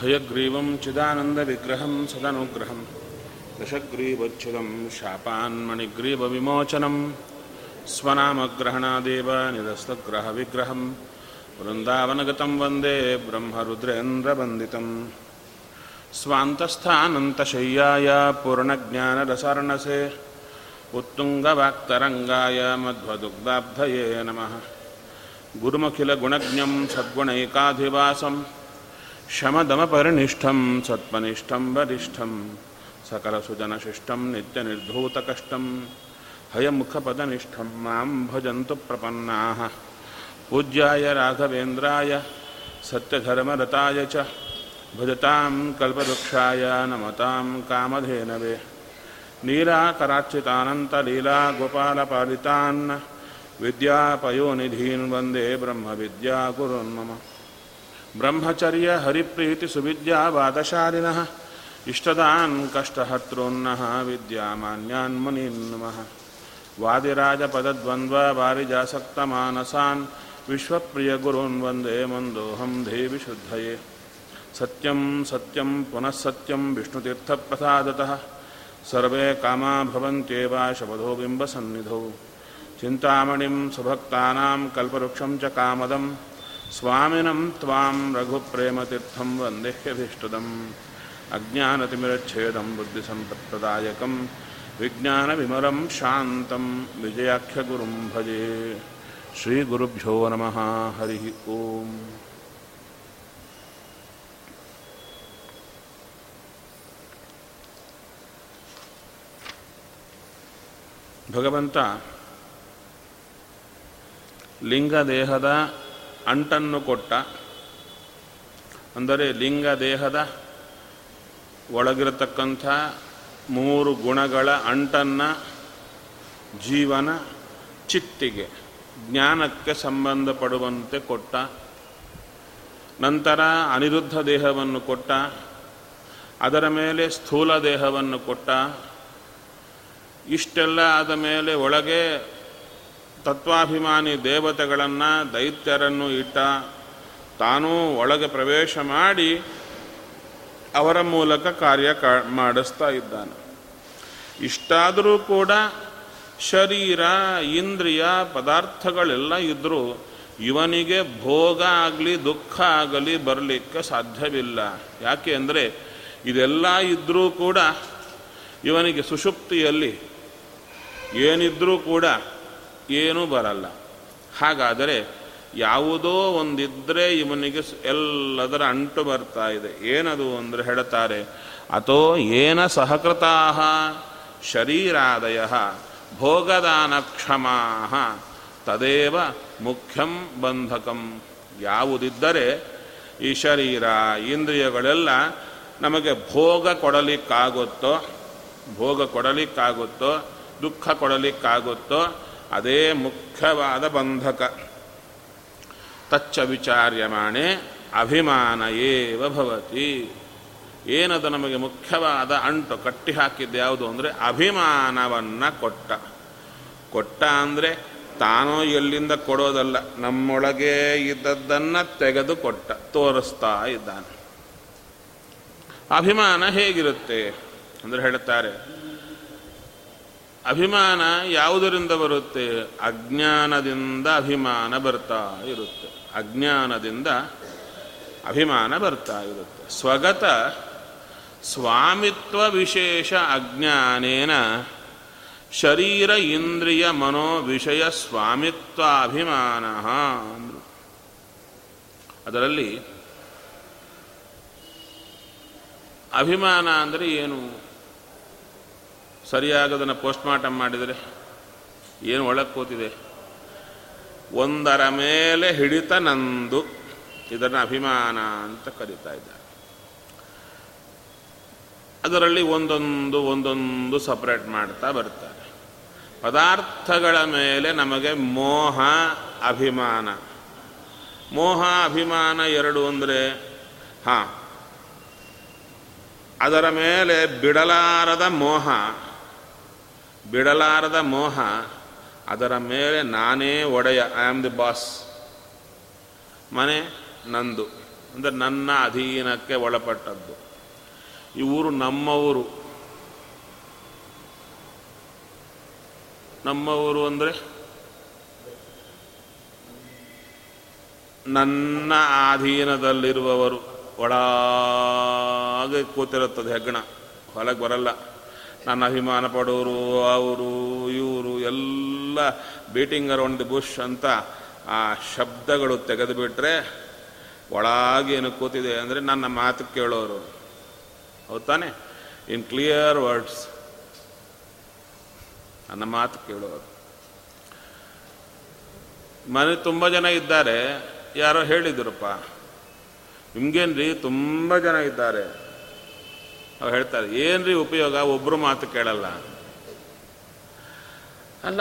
ಹಯಗ್ರೀವಂ ಚಿದಾನಂದವಿಗ್ರಹಂ ಸದನುಗ್ರಹಂ ದಶಗ್ರೀವಚ್ಯುತಂ ಶಾಪಾನ್ಮಣಿಗ್ರೀವವಿಮೋಚನಂ ಸ್ವನಾಮಗ್ರಹಣಾದೇವ ನಿರಸ್ತಗ್ರಹವಿಗ್ರಹಂ ವೃಂದಾವನಗತಂ ವಂದೇ ಬ್ರಹ್ಮರುದ್ರೇಂದ್ರವಂದಿತಂ ಸ್ವಾಂತಸ್ಥಾನಂತಶಯ್ಯಾಯ ಪೂರ್ಣಜ್ಞಾನರಸರ್ಣಸೇ ಉತ್ತುಂಗವಾಕ್ತರಂಗಾಯ ಮಧ್ವದುಗ್ಧಾಬ್ಧಯೇ ನಮಃ ಗುರುಮಖಿಲಗುಣಜ್ಞಂ ಸದ್ಗುಣೈಕಾಧಿವಾಸಂ ಶಮದಮಪರಿನಿಷ್ಠಂ ಸತ್ಪನಿಷ್ಠಂ ವರಿಷ್ಠಂ ಸಕಲಸುಜನಶಿಷ್ಟಂ ನಿತ್ಯನಿರ್ಧೂತಕಷ್ಟಂ ಹಯಮುಖಪದನಿಷ್ಠಂ ಮಾಂ ಭಜಂತು ಪ್ರಪನ್ನಾಃ ಪೂಜ್ಯಾಯ ರಾಘವೇಂದ್ರಾಯ ಸತ್ಯಧರ್ಮರತಾಯ ಚ ಭಜತಾಂ ಕಲ್ಪವೃಕ್ಷಾಯ ನಮತಾಂ ಕಾಮಧೇನವೇ ನೀಲಾಕರಾರ್ಚಿತಾನಂತಲೀಲಾಗೋಪಾಲಪಾಲಿತಾನ್ ವಿದ್ಯಾಪಯೋನಿಧೀನ್ ವಂದೇ ಬ್ರಹ್ಮವಿದ್ಯಾಗುರುನ್ ಮಮ ಬ್ರಹ್ಮಚರ್ಯ ಹರಿಪ್ರೀತಿ ಸುವಿದ್ಯಾವಾದಶಾಲಿನಃ ಇಷ್ಟದಾನ್ ಕಷ್ಟಹರ್ತೃನ್ನಃ ವಿದ್ಯಾಮಾನ್ಯಾನ್ ಮುನೀನ್ ನಮಃ ವಾದಿರಾಜಪದದ್ವಂದ್ವ ವಾರಿಜಾಸಕ್ತಮಾನಸಾನ್ ವಿಶ್ವಪ್ರಿಯಗುರುನ್ ವಂದೇ ಮಂದೋಹಂ ದೇವಿ ಶುದ್ಧಯೇ ಸತ್ಯಂ ಸತ್ಯಂ ಪುನಃ ಸತ್ಯಂ ವಿಷ್ಣುತೀರ್ಥಪ್ರಸಾದತಃ ಸರ್ವೇ ಕಾಮಾ ಭವಂತ್ಯೇವ ಶಬದೋ ಬಿಂಬಸನ್ನಿಧೌ ಚಿಂತಾಮಣಿಂ ಸುಭಕ್ತಾನಾಂ ಕಲ್ಪವೃಕ್ಷಂ ಚ ಕಾಮದಂ ಸ್ವಾಮಿನಂ ತ್ವಾಂ ರಘುಪ್ರೇಮತೀರ್ಥಂ ವಂದೇ ಅಭೀಷ್ಟದಂ ಅಜ್ಞಾನತಿಮಿರಚ್ಛೇದಂ ಬುದ್ಧಿಸಂಪತ್ಪ್ರದಾಯಕಂ ವಿಜ್ಞಾನವಿಮರಂ ಶಾಂತಂ ವಿಜಯಾಖ್ಯಗುರುಂ ಭಜೇ ಶ್ರೀಗುರುಭ್ಯೋ ನಮಃ ಹರಿ ಓಂ. ಭಗವಂತ ಲಿಂಗದೇಹದ ಅಂಟನ್ನು ಕೊಟ್ಟ, ಅಂದರೆ ಲಿಂಗದೇಹದ ಒಳಗಿರತಕ್ಕಂಥ ಮೂರು ಗುಣಗಳ ಅಂಟನ್ನು ಜೀವನ ಚಿತ್ತಿಗೆ ಜ್ಞಾನಕ್ಕೆ ಸಂಬಂಧಪಡುವಂತೆ ಕೊಟ್ಟ. ನಂತರ ಅನಿರುದ್ಧ ದೇಹವನ್ನು ಕೊಟ್ಟ, ಅದರ ಮೇಲೆ ಸ್ಥೂಲ ದೇಹವನ್ನು ಕೊಟ್ಟ. ಇಷ್ಟೆಲ್ಲ ಆದ ಮೇಲೆ ಒಳಗೆ ತತ್ವಾಭಿಮಾನಿ ದೇವತೆಗಳನ್ನು ದೈತ್ಯರನ್ನು ಇಟ್ಟ, ತಾನೂ ಒಳಗೆ ಪ್ರವೇಶ ಮಾಡಿ ಅವರ ಮೂಲಕ ಕಾರ್ಯ ಮಾಡಿಸ್ತಾ ಇದ್ದಾನೆ. ಇಷ್ಟಾದರೂ ಕೂಡ ಶರೀರ ಇಂದ್ರಿಯ ಪದಾರ್ಥಗಳೆಲ್ಲ ಇದ್ದರೂ ಇವನಿಗೆ ಭೋಗ ಆಗಲಿ ದುಃಖ ಆಗಲಿ ಬರಲಿಕ್ಕೆ ಸಾಧ್ಯವಿಲ್ಲ. ಯಾಕೆ ಅಂದರೆ ಇದೆಲ್ಲ ಇದ್ದರೂ ಕೂಡ ಇವನಿಗೆ ಸುಷುಪ್ತಿಯಲ್ಲಿ ಏನಿದ್ರೂ ಕೂಡ ಏನೂ ಬರಲ್ಲ. ಹಾಗಾದರೆ ಯಾವುದೋ ಒಂದಿದ್ದರೆ ಇವನಿಗೆ ಎಲ್ಲದರ ಅಂಟು ಬರ್ತಾ ಇದೆ. ಏನದು ಅಂದರೆ ಹೇಳ್ತಾರೆ, ಅಥೋ ಏನ ಸಹಕೃತಾಃ ಶರೀರಾದಯಃ ಭೋಗದಾನಕ್ಷಮಾ ತದೇವ ಮುಖ್ಯಂ ಬಂಧಕಂ. ಯಾವುದಿದ್ದರೆ ಈ ಶರೀರ ಇಂದ್ರಿಯಗಳೆಲ್ಲ ನಮಗೆ ಭೋಗ ಕೊಡಲಿಕ್ಕಾಗುತ್ತೋ ದುಃಖ ಕೊಡಲಿಕ್ಕಾಗುತ್ತೋ ಅದೇ ಮುಖ್ಯವಾದ ಬಂಧಕ. ತಚ್ಚ ವಿಚಾರ್ಯಮಾಣೆ ಅಭಿಮಾನ ಏವ ಭವತಿ. ಏನದು ನಮಗೆ ಮುಖ್ಯವಾದ ಅಂಟು ಕಟ್ಟಿ ಹಾಕಿದ್ದು ಯಾವುದು ಅಂದರೆ ಅಭಿಮಾನವನ್ನು ಕೊಟ್ಟ ಅಂದರೆ ತಾನೋ ಎಲ್ಲಿಂದ ಕೊಡೋದಲ್ಲ, ನಮ್ಮೊಳಗೆ ಇದ್ದದ್ದನ್ನು ತೆಗೆದು ಕೊಟ್ಟ, ತೋರಿಸ್ತಾ ಇದ್ದಾನೆ. ಅಭಿಮಾನ ಹೇಗಿರುತ್ತೆ ಅಂದರೆ ಹೇಳ್ತಾರೆ, ಅಭಿಮಾನ ಯಾವುದರಿಂದ ಬರುತ್ತೆ? ಅಜ್ಞಾನದಿಂದ ಅಭಿಮಾನ ಬರ್ತಾ ಇರುತ್ತೆ, ಸ್ವಗತ ಸ್ವಾಮಿತ್ವ ವಿಶೇಷ ಅಜ್ಞಾನೇನ ಶರೀರ ಇಂದ್ರಿಯ ಮನೋ ವಿಷಯ ಸ್ವಾಮಿತ್ವಾಭಿಮಾನ ಅಂದರು. ಅದರಲ್ಲಿ ಅಭಿಮಾನ ಅಂದರೆ ಏನು? ಸರಿಯಾಗದನ್ನು ಪೋಸ್ಟ್ಮಾರ್ಟಮ್ ಮಾಡಿದರೆ ಏನು ಒಳಗೆ ಕೂತಿದೆ? ಒಂದರ ಮೇಲೆ ಹಿಡಿತ ನಂದು, ಇದನ್ನು ಅಭಿಮಾನ ಅಂತ ಕರೀತಾ ಇದ್ದಾರೆ. ಅದರಲ್ಲಿ ಒಂದೊಂದು ಒಂದೊಂದು ಸಪ್ರೇಟ್ ಮಾಡ್ತಾ ಬರ್ತಾರೆ. ಪದಾರ್ಥಗಳ ಮೇಲೆ ನಮಗೆ ಮೋಹ ಅಭಿಮಾನ ಎರಡು ಅಂದರೆ ಅದರ ಮೇಲೆ ಬಿಡಲಾರದ ಮೋಹ, ಅದರ ಮೇಲೆ ನಾನೇ ಒಡೆಯ, ಐ ಆಮ್ ದಿ ಬಾಸ್, ಮನೆ ನಂದು, ಅಂದರೆ ನನ್ನ ಅಧೀನಕ್ಕೆ ಒಳಪಟ್ಟದ್ದು. ಈ ಊರು ನಮ್ಮ ಊರು. ನಮ್ಮ ಊರು ಅಂದರೆ ನನ್ನ ಅಧೀನದಲ್ಲಿರುವವರು. ಒಳಗೆ ಕೂತಿರುತ್ತದೆ ಹೆಗ್ಗಣ, ಹೊಲಕ್ಕೆ ಬರಲ್ಲ. ನನ್ನ ಅಭಿಮಾನ ಪಡೋರು ಅವರು ಇವರು ಎಲ್ಲ ಬೀಟಿಂಗ್ ಅರೌಂಡ್ ದಿ ಬುಷ್ ಅಂತ ಆ ಶಬ್ದಗಳು ತೆಗೆದುಬಿಟ್ರೆ ಒಳಗೇನು ಕೂತಿದೆ ಅಂದರೆ ನನ್ನ ಮಾತು ಕೇಳೋರು. ಹೌದು ತಾನೆ? ಇನ್ ಕ್ಲಿಯರ್ ವರ್ಡ್ಸ್ ನನ್ನ ಮಾತು ಕೇಳೋರು. ಮನೆ ತುಂಬ ಜನ ಇದ್ದಾರೆ. ಯಾರೋ ಹೇಳಿದ್ರಪ್ಪ, ನಿಮ್ಗೇನ್ರಿ ತುಂಬ ಜನ ಇದ್ದಾರೆ. ಅವ್ರು ಹೇಳ್ತಾರೆ, ಏನ್ರಿ ಉಪಯೋಗ, ಒಬ್ಬರು ಮಾತು ಕೇಳಲ್ಲ. ಅಲ್ಲ,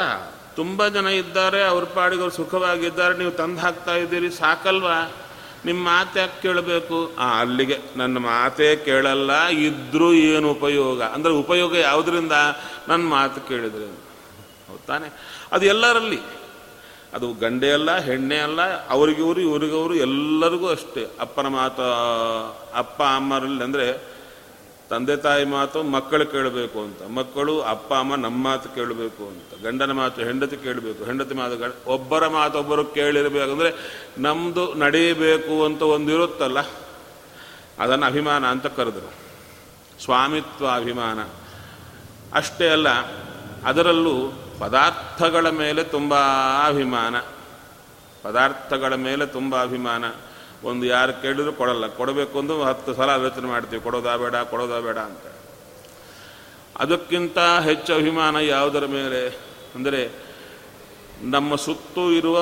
ತುಂಬ ಜನ ಇದ್ದಾರೆ, ಅವ್ರ ಪಾಡಿಗೆ ಅವ್ರು ಸುಖವಾಗಿದ್ದಾರೆ, ನೀವು ತಂದು ಹಾಕ್ತಾ ಇದ್ದೀರಿ, ಸಾಕಲ್ವಾ? ನಿಮ್ಮ ಮಾತು ಯಾಕೆ ಕೇಳಬೇಕು? ಅಲ್ಲಿಗೆ ನನ್ನ ಮಾತೇ ಕೇಳಲ್ಲ, ಇದ್ರೂ ಏನು ಉಪಯೋಗ ಅಂದರೆ ಉಪಯೋಗ ಯಾವುದರಿಂದ? ನನ್ನ ಮಾತು ಕೇಳಿದ್ರಿಂದ. ಹೌದು ತಾನೆ? ಅದು ಎಲ್ಲರಲ್ಲಿ, ಅದು ಗಂಡೆ ಅಲ್ಲ ಹೆಣ್ಣೆ ಅಲ್ಲ, ಅವ್ರಿಗಿವರು ಇವ್ರಿಗವರು ಎಲ್ಲರಿಗೂ ಅಷ್ಟೇ. ಅಪ್ಪನ ಮಾತು, ಅಪ್ಪ ಅಮ್ಮರಲ್ಲಿ ಅಂದರೆ ತಂದೆ ತಾಯಿ ಮಾತು ಮಕ್ಕಳು ಕೇಳಬೇಕು ಅಂತ, ಮಕ್ಕಳು ಅಪ್ಪ ಅಮ್ಮ ನಮ್ಮ ಮಾತು ಕೇಳಬೇಕು ಅಂತ, ಗಂಡನ ಮಾತು ಹೆಂಡತಿ ಕೇಳಬೇಕು, ಹೆಂಡತಿ ಮಾತು ಗಂಡ, ಒಬ್ಬರ ಮಾತೊಬ್ಬರು ಕೇಳಿರಬೇಕಂದ್ರೆ ನಮ್ಮದು ನಡೀಬೇಕು ಅಂತ ಒಂದಿರುತ್ತಲ್ಲ, ಅದನ್ನು ಅಭಿಮಾನ ಅಂತ ಕರೆದರು, ಸ್ವಾಮಿತ್ವ ಅಭಿಮಾನ. ಅಷ್ಟೇ ಅಲ್ಲ, ಅದರಲ್ಲೂ ಪದಾರ್ಥಗಳ ಮೇಲೆ ತುಂಬ ಅಭಿಮಾನ. ಪದಾರ್ಥಗಳ ಮೇಲೆ ತುಂಬ ಅಭಿಮಾನ. ಒಂದು ಯಾರು ಕೇಳಿದ್ರು ಕೊಡಲ್ಲ, ಕೊಡಬೇಕು ಅಂದು 10 ಸಲ ಆಲೋಚನೆ ಮಾಡ್ತೀವಿ, ಕೊಡೋದಾ ಬೇಡ ಅಂತ. ಅದಕ್ಕಿಂತ ಹೆಚ್ಚು ಅಭಿಮಾನ ಯಾವುದರ ಮೇಲೆ ಅಂದರೆ ನಮ್ಮ ಸುತ್ತೂ ಇರುವ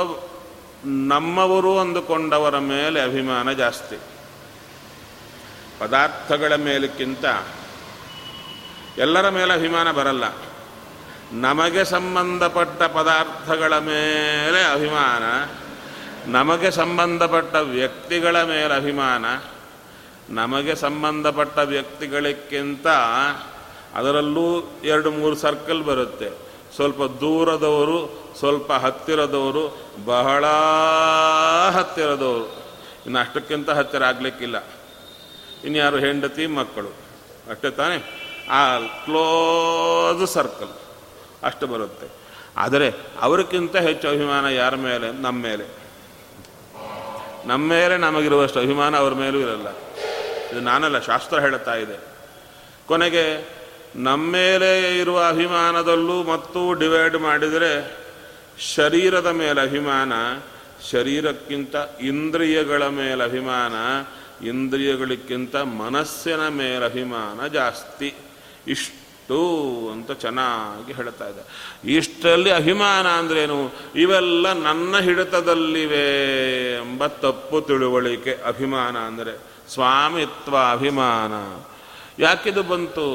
ನಮ್ಮವರು ಅಂದುಕೊಂಡವರ ಮೇಲೆ ಅಭಿಮಾನ ಜಾಸ್ತಿ. ಪದಾರ್ಥಗಳ ಮೇಲಕ್ಕಿಂತ ಎಲ್ಲರ ಮೇಲೆ ಅಭಿಮಾನ ಬರಲ್ಲ, ನಮಗೆ ಸಂಬಂಧಪಟ್ಟ ಪದಾರ್ಥಗಳ ಮೇಲೆ ಅಭಿಮಾನ, ನಮಗೆ ಸಂಬಂಧಪಟ್ಟ ವ್ಯಕ್ತಿಗಳ ಮೇಲೆ ಅಭಿಮಾನ. ನಮಗೆ ಸಂಬಂಧಪಟ್ಟ ವ್ಯಕ್ತಿಗಳಿಗಿಂತ ಅದರಲ್ಲೂ 2-3 ಸರ್ಕಲ್ ಬರುತ್ತೆ. ಸ್ವಲ್ಪ ದೂರದವರು, ಸ್ವಲ್ಪ ಹತ್ತಿರದವರು, ಬಹಳ ಹತ್ತಿರದವರು, ಇನ್ನು ಅಷ್ಟಕ್ಕಿಂತ ಹತ್ತಿರ ಆಗಲಿಕ್ಕಿಲ್ಲ. ಇನ್ಯಾರು? ಹೆಂಡತಿ ಮಕ್ಕಳು ಅಷ್ಟೇ ತಾನೇ ಆ ಕ್ಲೋಸ್ ಸರ್ಕಲ್ ಅಷ್ಟು ಬರುತ್ತೆ. ಆದರೆ ಅವರಿಗಿಂತ ಹೆಚ್ಚು ಅಭಿಮಾನ ಯಾರ ಮೇಲೆ? ನಮ್ಮ ಮೇಲೆ ನಮಗಿರುವಷ್ಟು ಅಭಿಮಾನ ಅವ್ರ ಮೇಲೂ ಇರಲ್ಲ. ಇದು ನಾನಲ್ಲ, ಶಾಸ್ತ್ರ ಹೇಳ್ತಾ ಇದೆ. ಕೊನೆಗೆ ನಮ್ಮ ಮೇಲೆ ಇರುವ ಅಭಿಮಾನದಲ್ಲೂ ಮತ್ತು ಡಿವೈಡ್ ಮಾಡಿದರೆ ಶರೀರದ ಮೇಲೆ ಅಭಿಮಾನ, ಶರೀರಕ್ಕಿಂತ ಇಂದ್ರಿಯಗಳ ಮೇಲೆ ಅಭಿಮಾನ, ಇಂದ್ರಿಯಗಳಿಗಿಂತ ಮನಸ್ಸಿನ ಮೇಲೆ ಅಭಿಮಾನ ಜಾಸ್ತಿ. ಇಷ್ಟು ಅಂತ ಚೆನ್ನಾಗಿ ಹೇಳ್ತಾ ಇದೆ. ಇಷ್ಟರಲ್ಲಿ ಅಭಿಮಾನ ಅಂದ್ರೇನು? ಇವೆಲ್ಲ ನನ್ನ ಹಿಡಿತದಲ್ಲಿವೆ ಎಂಬ ತಪ್ಪು ತಿಳುವಳಿಕೆ ಅಭಿಮಾನ ಅಂದರೆ. ಸ್ವಾಮಿತ್ವ ಅಭಿಮಾನ ಯಾಕಿದು ಬಂತು?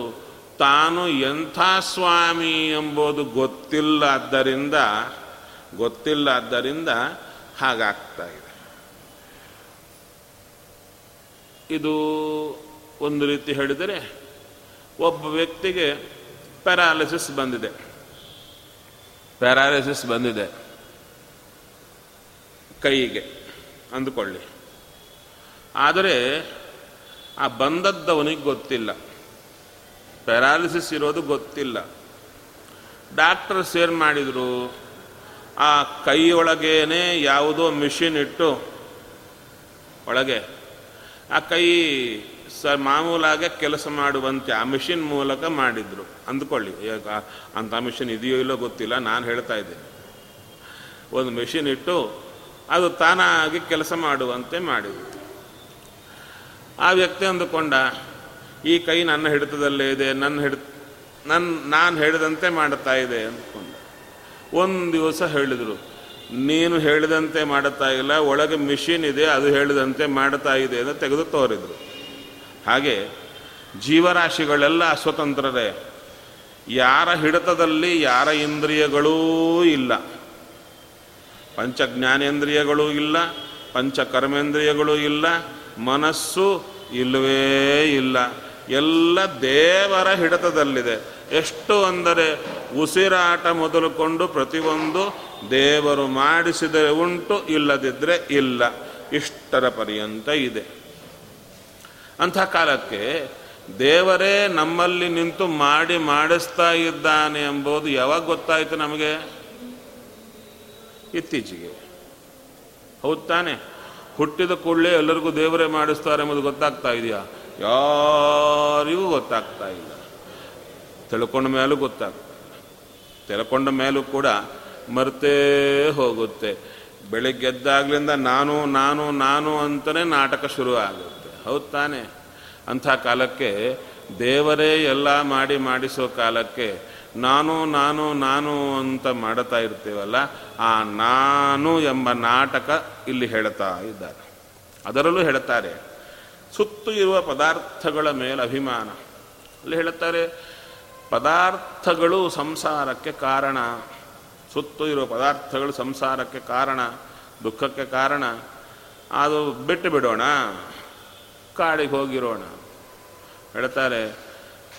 ತಾನು ಎಂಥ ಸ್ವಾಮಿ ಎಂಬುದು ಗೊತ್ತಿಲ್ಲ ಆದ್ದರಿಂದ ಹಾಗಾಗ್ತಾ ಇದೆ. ಇದು ಒಂದು ರೀತಿ ಹೇಳಿದರೆ, ಒಬ್ಬ ವ್ಯಕ್ತಿಗೆ ಪ್ಯಾರಾಲಿಸಿಸ್ ಬಂದಿದೆ ಕೈಗೆ ಅಂದುಕೊಳ್ಳಿ. ಆದರೆ ಆ ಬಂದದ್ದವನಿಗೆ ಗೊತ್ತಿಲ್ಲ, ಪ್ಯಾರಾಲಿಸಿಸ್ ಇರೋದು ಗೊತ್ತಿಲ್ಲ. ಡಾಕ್ಟರ್ಸ್ ಏನು ಮಾಡಿದರು? ಆ ಕೈಯೊಳಗೇನೆ ಯಾವುದೋ ಮಿಷಿನ್ ಇಟ್ಟು ಒಳಗೆ ಆ ಕೈ ಮಾಮೂಲಾಗೆ ಕೆಲಸ ಮಾಡುವಂತೆ ಆ ಮಿಷಿನ್ ಮೂಲಕ ಮಾಡಿದರು ಅಂದ್ಕೊಳ್ಳಿ. ಅಂಥ ಮಿಷಿನ್ ಇದೆಯೋ ಇಲ್ಲೋ ಗೊತ್ತಿಲ್ಲ, ನಾನು ಹೇಳ್ತಾ ಇದ್ದೀನಿ. ಒಂದು ಮಿಷಿನ್ ಇಟ್ಟು ಅದು ತಾನಾಗಿ ಕೆಲಸ ಮಾಡುವಂತೆ ಮಾಡಿದ್ರು. ಆ ವ್ಯಕ್ತಿ ಅಂದುಕೊಂಡ, ಈ ಕೈ ನನ್ನ ಹಿಡಿತದಲ್ಲೇ ಇದೆ, ನಾನು ಹೇಳಿದಂತೆ ಮಾಡ್ತಾ ಇದೆ ಅಂದ್ಕೊಂಡ. ಒಂದು ದಿವಸ ಹೇಳಿದರು, ನೀನು ಹೇಳಿದಂತೆ ಮಾಡುತ್ತಾ ಇಲ್ಲ, ಒಳಗೆ ಮಿಷಿನ್ ಇದೆ, ಅದು ಹೇಳಿದಂತೆ ಮಾಡ್ತಾ ಇದೆ ಅಂತ ತೆಗೆದು ತೋರಿದರು. ಹಾಗೆ ಜೀವರಾಶಿಗಳೆಲ್ಲ ಸ್ವತಂತ್ರರೇ, ಯಾರ ಹಿಡಿತದಲ್ಲಿ ಯಾರ ಇಂದ್ರಿಯಗಳೂ ಇಲ್ಲ, ಪಂಚ ಜ್ಞಾನೇಂದ್ರಿಯಗಳೂ ಇಲ್ಲ, ಪಂಚ ಕರ್ಮೇಂದ್ರಿಯಗಳೂ ಇಲ್ಲ, ಮನಸ್ಸು ಇಲ್ಲವೇ ಇಲ್ಲ, ಎಲ್ಲ ದೇವರ ಹಿಡಿತದಲ್ಲಿದೆ. ಎಷ್ಟು ಅಂದರೆ ಉಸಿರಾಟ ಮೊದಲುಕೊಂಡು ಪ್ರತಿಯೊಂದು ದೇವರು ಮಾಡಿಸಿದರೆ ಉಂಟು, ಇಲ್ಲದಿದ್ದರೆ ಇಲ್ಲ, ಇಷ್ಟರ ಪರ್ಯಂತ ಇದೆ. ಅಂಥ ಕಾಲಕ್ಕೆ ದೇವರೇ ನಮ್ಮಲ್ಲಿ ನಿಂತು ಮಾಡಿಸ್ತಾ ಇದ್ದಾನೆ ಎಂಬುದು ಯಾವಾಗ ಗೊತ್ತಾಯಿತು ನಮಗೆ? ಇತ್ತೀಚೆಗೆ. ಹೌದು ತಾನೆ? ಹುಟ್ಟಿದ ಕೂಡಲೇ ಎಲ್ಲರಿಗೂ ದೇವರೇ ಮಾಡಿಸ್ತಾರೆ ಎಂಬುದು ಗೊತ್ತಾಗ್ತಾ ಇದೆಯಾ? ಯಾರಿಗೂ ಗೊತ್ತಾಗ್ತಾ ಇಲ್ಲ. ತಿಳ್ಕೊಂಡ ಮೇಲೂ ಗೊತ್ತಾಗ್ತದೆ, ತಿಳ್ಕೊಂಡ ಮೇಲೂ ಕೂಡ ಮರೆತೇ ಹೋಗುತ್ತೆ. ಬೆಳಿಗ್ಗೆದ್ದಾಗ್ಲಿಂದ ನಾನು ನಾನು ನಾನು ಅಂತಲೇ ನಾಟಕ ಶುರು ಆಗುತ್ತೆ. ಹೌದು ತಾನೆ? ಅಂಥ ಕಾಲಕ್ಕೆ ದೇವರೇ ಎಲ್ಲ ಮಾಡಿಸೋ ಕಾಲಕ್ಕೆ ನಾನು ನಾನು ನಾನು ಅಂತ ಮಾಡ್ತಾ ಇರ್ತೀವಲ್ಲ, ಆ ನಾನು ಎಂಬ ನಾಟಕ ಇಲ್ಲಿ ಹೇಳ್ತಾ ಇದ್ದಾರೆ. ಅದರಲ್ಲೂ ಹೇಳ್ತಾರೆ ಸುತ್ತು ಇರುವ ಪದಾರ್ಥಗಳ ಮೇಲೆ ಅಭಿಮಾನ. ಅಲ್ಲಿ ಹೇಳ್ತಾರೆ ಪದಾರ್ಥಗಳು ಸಂಸಾರಕ್ಕೆ ಕಾರಣ, ಸುತ್ತು ಇರುವ ಪದಾರ್ಥಗಳು ಸಂಸಾರಕ್ಕೆ ಕಾರಣ, ದುಃಖಕ್ಕೆ ಕಾರಣ. ಅದು ಬಿಟ್ಟು ಬಿಡೋಣ, ಕಾಡಿಗೆ ಹೋಗಿರೋಣ. ಹೇಳ್ತಾರೆ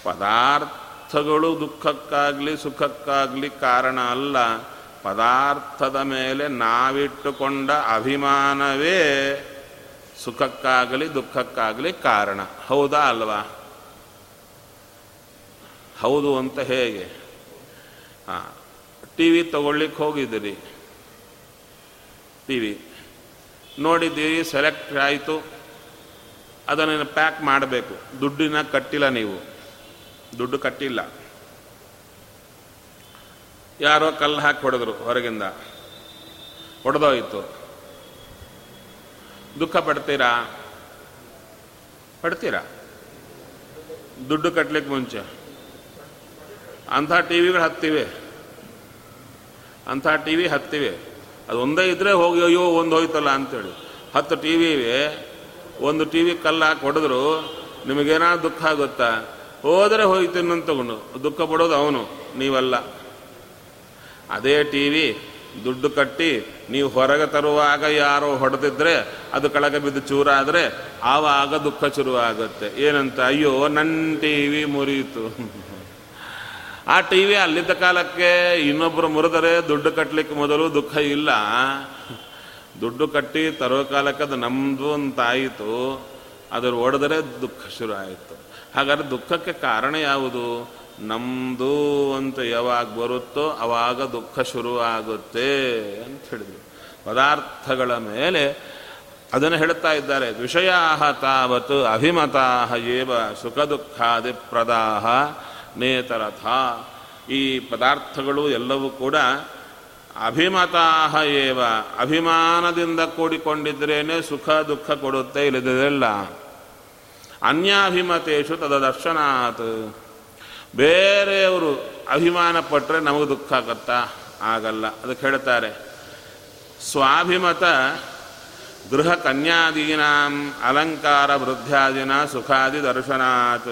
ಪದಾರ್ಥಗಳು ದುಃಖಕ್ಕಾಗಲಿ ಸುಖಕ್ಕಾಗಲಿ ಕಾರಣ ಅಲ್ಲ, ಪದಾರ್ಥದ ಮೇಲೆ ನಾವಿಟ್ಟುಕೊಂಡ ಅಭಿಮಾನವೇ ಸುಖಕ್ಕಾಗಲಿ ದುಃಖಕ್ಕಾಗಲಿ ಕಾರಣ. ಹೌದಾ ಅಲ್ವಾ? ಹೌದು ಅಂತ ಹೇಗೆ? ಟಿ ವಿ ತಗೊಳ್ಲಿಕ್ಕೆ ಹೋಗಿದ್ದೀರಿ, ಟಿ ವಿ ನೋಡಿದ್ದೀರಿ, ಸೆಲೆಕ್ಟ್ ಆಯಿತು, ಅದನ್ನು ಪ್ಯಾಕ್ ಮಾಡಬೇಕು. ದುಡ್ಡಿನ ಕಟ್ಟಿಲ್ಲ, ನೀವು ದುಡ್ಡು ಕಟ್ಟಿಲ್ಲ, ಯಾರೋ ಕಲ್ಲು ಹಾಕಿ ಹೊಡೆದ್ರು, ಹೊರಗಿಂದ ಹೊಡೆದೋಯ್ತು. ದುಃಖ ಪಡ್ತೀರಾ? ಪಡ್ತೀರಾ? ದುಡ್ಡು ಕಟ್ಟಲಿಕ್ಕೆ ಮುಂಚೆ ಅಂಥ ಟಿ ವಿಗಳು ಹತ್ತಿವೆ, ಅಂಥ ಟಿ ವಿ ಹತ್ತಿವೆ. ಅದು ಒಂದೇ ಇದ್ದರೆ ಹೋಗಿ ಅಯ್ಯೋ ಒಂದು ಹೋಯ್ತಲ್ಲ ಅಂತೇಳಿ. 10 ಟಿ ವಿ ಇವೆ, ಒಂದು ಟಿ ವಿ ಕಲ್ಲು ಹಾಕಿ ಹೊಡೆದ್ರು, ನಿಮಗೇನಾದ್ರು ದುಃಖ ಆಗುತ್ತಾ? ಹೋದರೆ ಹೋಯ್ತು ಇನ್ನೊಂದು ತಗೊಂಡು. ದುಃಖ ಪಡೋದು ಅವನು, ನೀವಲ್ಲ. ಅದೇ ಟಿ ವಿ ದುಡ್ಡು ಕಟ್ಟಿ ನೀವು ಹೊರಗೆ ತರುವಾಗ ಯಾರೋ ಹೊಡೆದಿದ್ರೆ, ಅದು ಕೆಳಗೆ ಬಿದ್ದು ಚೂರಾದರೆ ಆವಾಗ ದುಃಖ ಶುರುವಾಗುತ್ತೆ. ಏನಂತ? ಅಯ್ಯೋ ನನ್ನ ಟಿ ವಿ ಮುರಿಯಿತು. ಆ ಟಿ ವಿ ಅಲ್ಲಿದ್ದ ಕಾಲಕ್ಕೆ ಇನ್ನೊಬ್ಬರು ಮುರಿದರೆ ದುಡ್ಡು ಕಟ್ಟಲಿಕ್ಕೆ ಮೊದಲು ದುಃಖ ಇಲ್ಲ, ದುಡ್ಡು ಕಟ್ಟಿ ತರೋ ಕಾಲಕ್ಕೆ ಅದು ನಮ್ಮದು ಅಂತಾಯಿತು, ಅದರ ಓಡಿದರೆ ದುಃಖ ಶುರು ಆಯಿತು. ಹಾಗಾದ್ರೆ ದುಃಖಕ್ಕೆ ಕಾರಣ ಯಾವುದು? ನಮ್ಮದು ಅಂತ ಯಾವಾಗ ಬರುತ್ತೋ ಆವಾಗ ದುಃಖ ಶುರುವಾಗುತ್ತೆ ಅಂತ ಹೇಳಿದ್ವಿ. ಪದಾರ್ಥಗಳ ಮೇಲೆ ಅದನ್ನು ಹೇಳ್ತಾ ಇದ್ದಾರೆ. ವಿಷಯಾಹ ತಾವತ್ತು ಅಭಿಮತಾಹ ಏವ ಸುಖ ದುಃಖಾದಿ ಪ್ರದಾಹ ನೇತರಥ. ಈ ಪದಾರ್ಥಗಳು ಎಲ್ಲವೂ ಕೂಡ ಅಭಿಮತಾಹ ಏವ, ಅಭಿಮಾನದಿಂದ ಕೂಡಿಕೊಂಡಿದ್ರೇನೆ ಸುಖ ದುಃಖ ಕೊಡುತ್ತೆ, ಇಲ್ಲದಿರಲ್ಲ. ಅನ್ಯಾಭಿಮತೇಶು ತದದರ್ಶನಾತ್. ಬೇರೆಯವರು ಅಭಿಮಾನ ಪಟ್ಟರೆ ನಮಗೆ ದುಃಖ ಆಗತ್ತಾ? ಆಗಲ್ಲ. ಅದಕ್ಕೆ ಹೇಳ್ತಾರೆ ಸ್ವಾಭಿಮತ ಗೃಹ ಕನ್ಯಾದೀನಾಂ ಅಲಂಕಾರ ವೃದ್ಧಾದಿನ ಸುಖಾದಿ ದರ್ಶನಾತ್.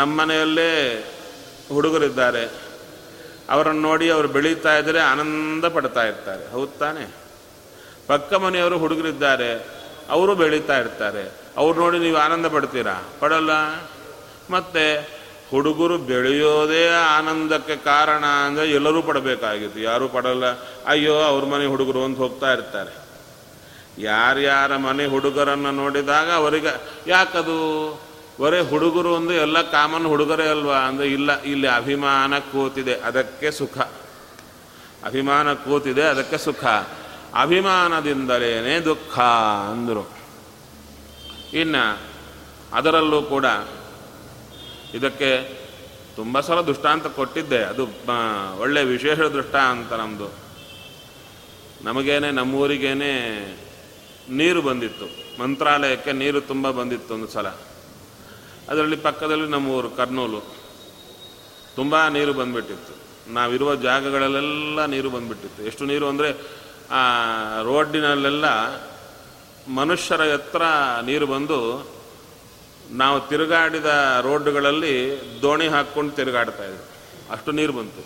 ನಮ್ಮನೆಯಲ್ಲೇ ಹುಡುಗರಿದ್ದಾರೆ, ಅವರನ್ನು ನೋಡಿ ಅವರು ಬೆಳೀತಾ ಇದ್ದರೆ ಆನಂದ ಪಡ್ತಾ ಇರ್ತಾರೆ. ಹೌದು ತಾನೆ? ಪಕ್ಕ ಮನೆಯವರು ಹುಡುಗರಿದ್ದಾರೆ, ಅವರು ಬೆಳೀತಾ ಇರ್ತಾರೆ, ಅವ್ರು ನೋಡಿ ನೀವು ಆನಂದ ಪಡ್ತೀರಾ? ಪಡಲ್ಲ. ಮತ್ತು ಹುಡುಗರು ಬೆಳೆಯೋದೇ ಆನಂದಕ್ಕೆ ಕಾರಣ ಅಂದರೆ ಎಲ್ಲರೂ ಪಡಬೇಕಾಗಿತ್ತು, ಯಾರೂ ಪಡಲ್ಲ. ಅಯ್ಯೋ ಅವ್ರ ಮನೆ ಹುಡುಗರು ಅಂತ ಹೋಗ್ತಾ ಇರ್ತಾರೆ. ಯಾರ್ಯಾರ ಮನೆ ಹುಡುಗರನ್ನು ನೋಡಿದಾಗ ಅವರಿಗೆ ಯಾಕದು ಬರೇ ಹುಡುಗರು ಅಂದರೆ ಎಲ್ಲ ಕಾಮನ್ ಹುಡುಗರೇ ಅಲ್ವಾ ಅಂದರೆ ಇಲ್ಲ, ಇಲ್ಲಿ ಅಭಿಮಾನ ಕೂತಿದೆ, ಅದಕ್ಕೆ ಸುಖ. ಅಭಿಮಾನ ಕೂತಿದೆ, ಅದಕ್ಕೆ ಸುಖ. ಅಭಿಮಾನದಿಂದಲೇ ದುಃಖ ಅಂದರು. ಇನ್ನು ಅದರಲ್ಲೂ ಕೂಡ ಇದಕ್ಕೆ ತುಂಬ ಸಲ ದೃಷ್ಟಾಂತ ಕೊಟ್ಟಿದ್ದೆ, ಅದು ಒಳ್ಳೆ ವಿಶೇಷ ದೃಷ್ಟಾಂತ ನಮ್ಮದು. ನಮಗೇನೆ ನಮ್ಮೂರಿಗೇನೆ ನೀರು ಬಂದಿತ್ತು, ಮಂತ್ರಾಲಯಕ್ಕೆ ನೀರು ತುಂಬ ಬಂದಿತ್ತು ಒಂದು ಸಲ. ಅದರಲ್ಲಿ ಪಕ್ಕದಲ್ಲಿ ನಮ್ಮ ಊರು ಕರ್ನೂಲು, ತುಂಬ ನೀರು ಬಂದುಬಿಟ್ಟಿತ್ತು. ನಾವಿರುವ ಜಾಗಗಳಲ್ಲೆಲ್ಲ ನೀರು ಬಂದುಬಿಟ್ಟಿತ್ತು. ಎಷ್ಟು ನೀರು ಅಂದರೆ ಆ ರೋಡಿನಲ್ಲೆಲ್ಲ ಮನುಷ್ಯರ ಎತ್ತರ ನೀರು ಬಂದು ನಾವು ತಿರುಗಾಡಿದ ರೋಡ್ಗಳಲ್ಲಿ ದೋಣಿ ಹಾಕ್ಕೊಂಡು ತಿರುಗಾಡ್ತಾ ಇದ್ವಿ, ಅಷ್ಟು ನೀರು ಬಂತು.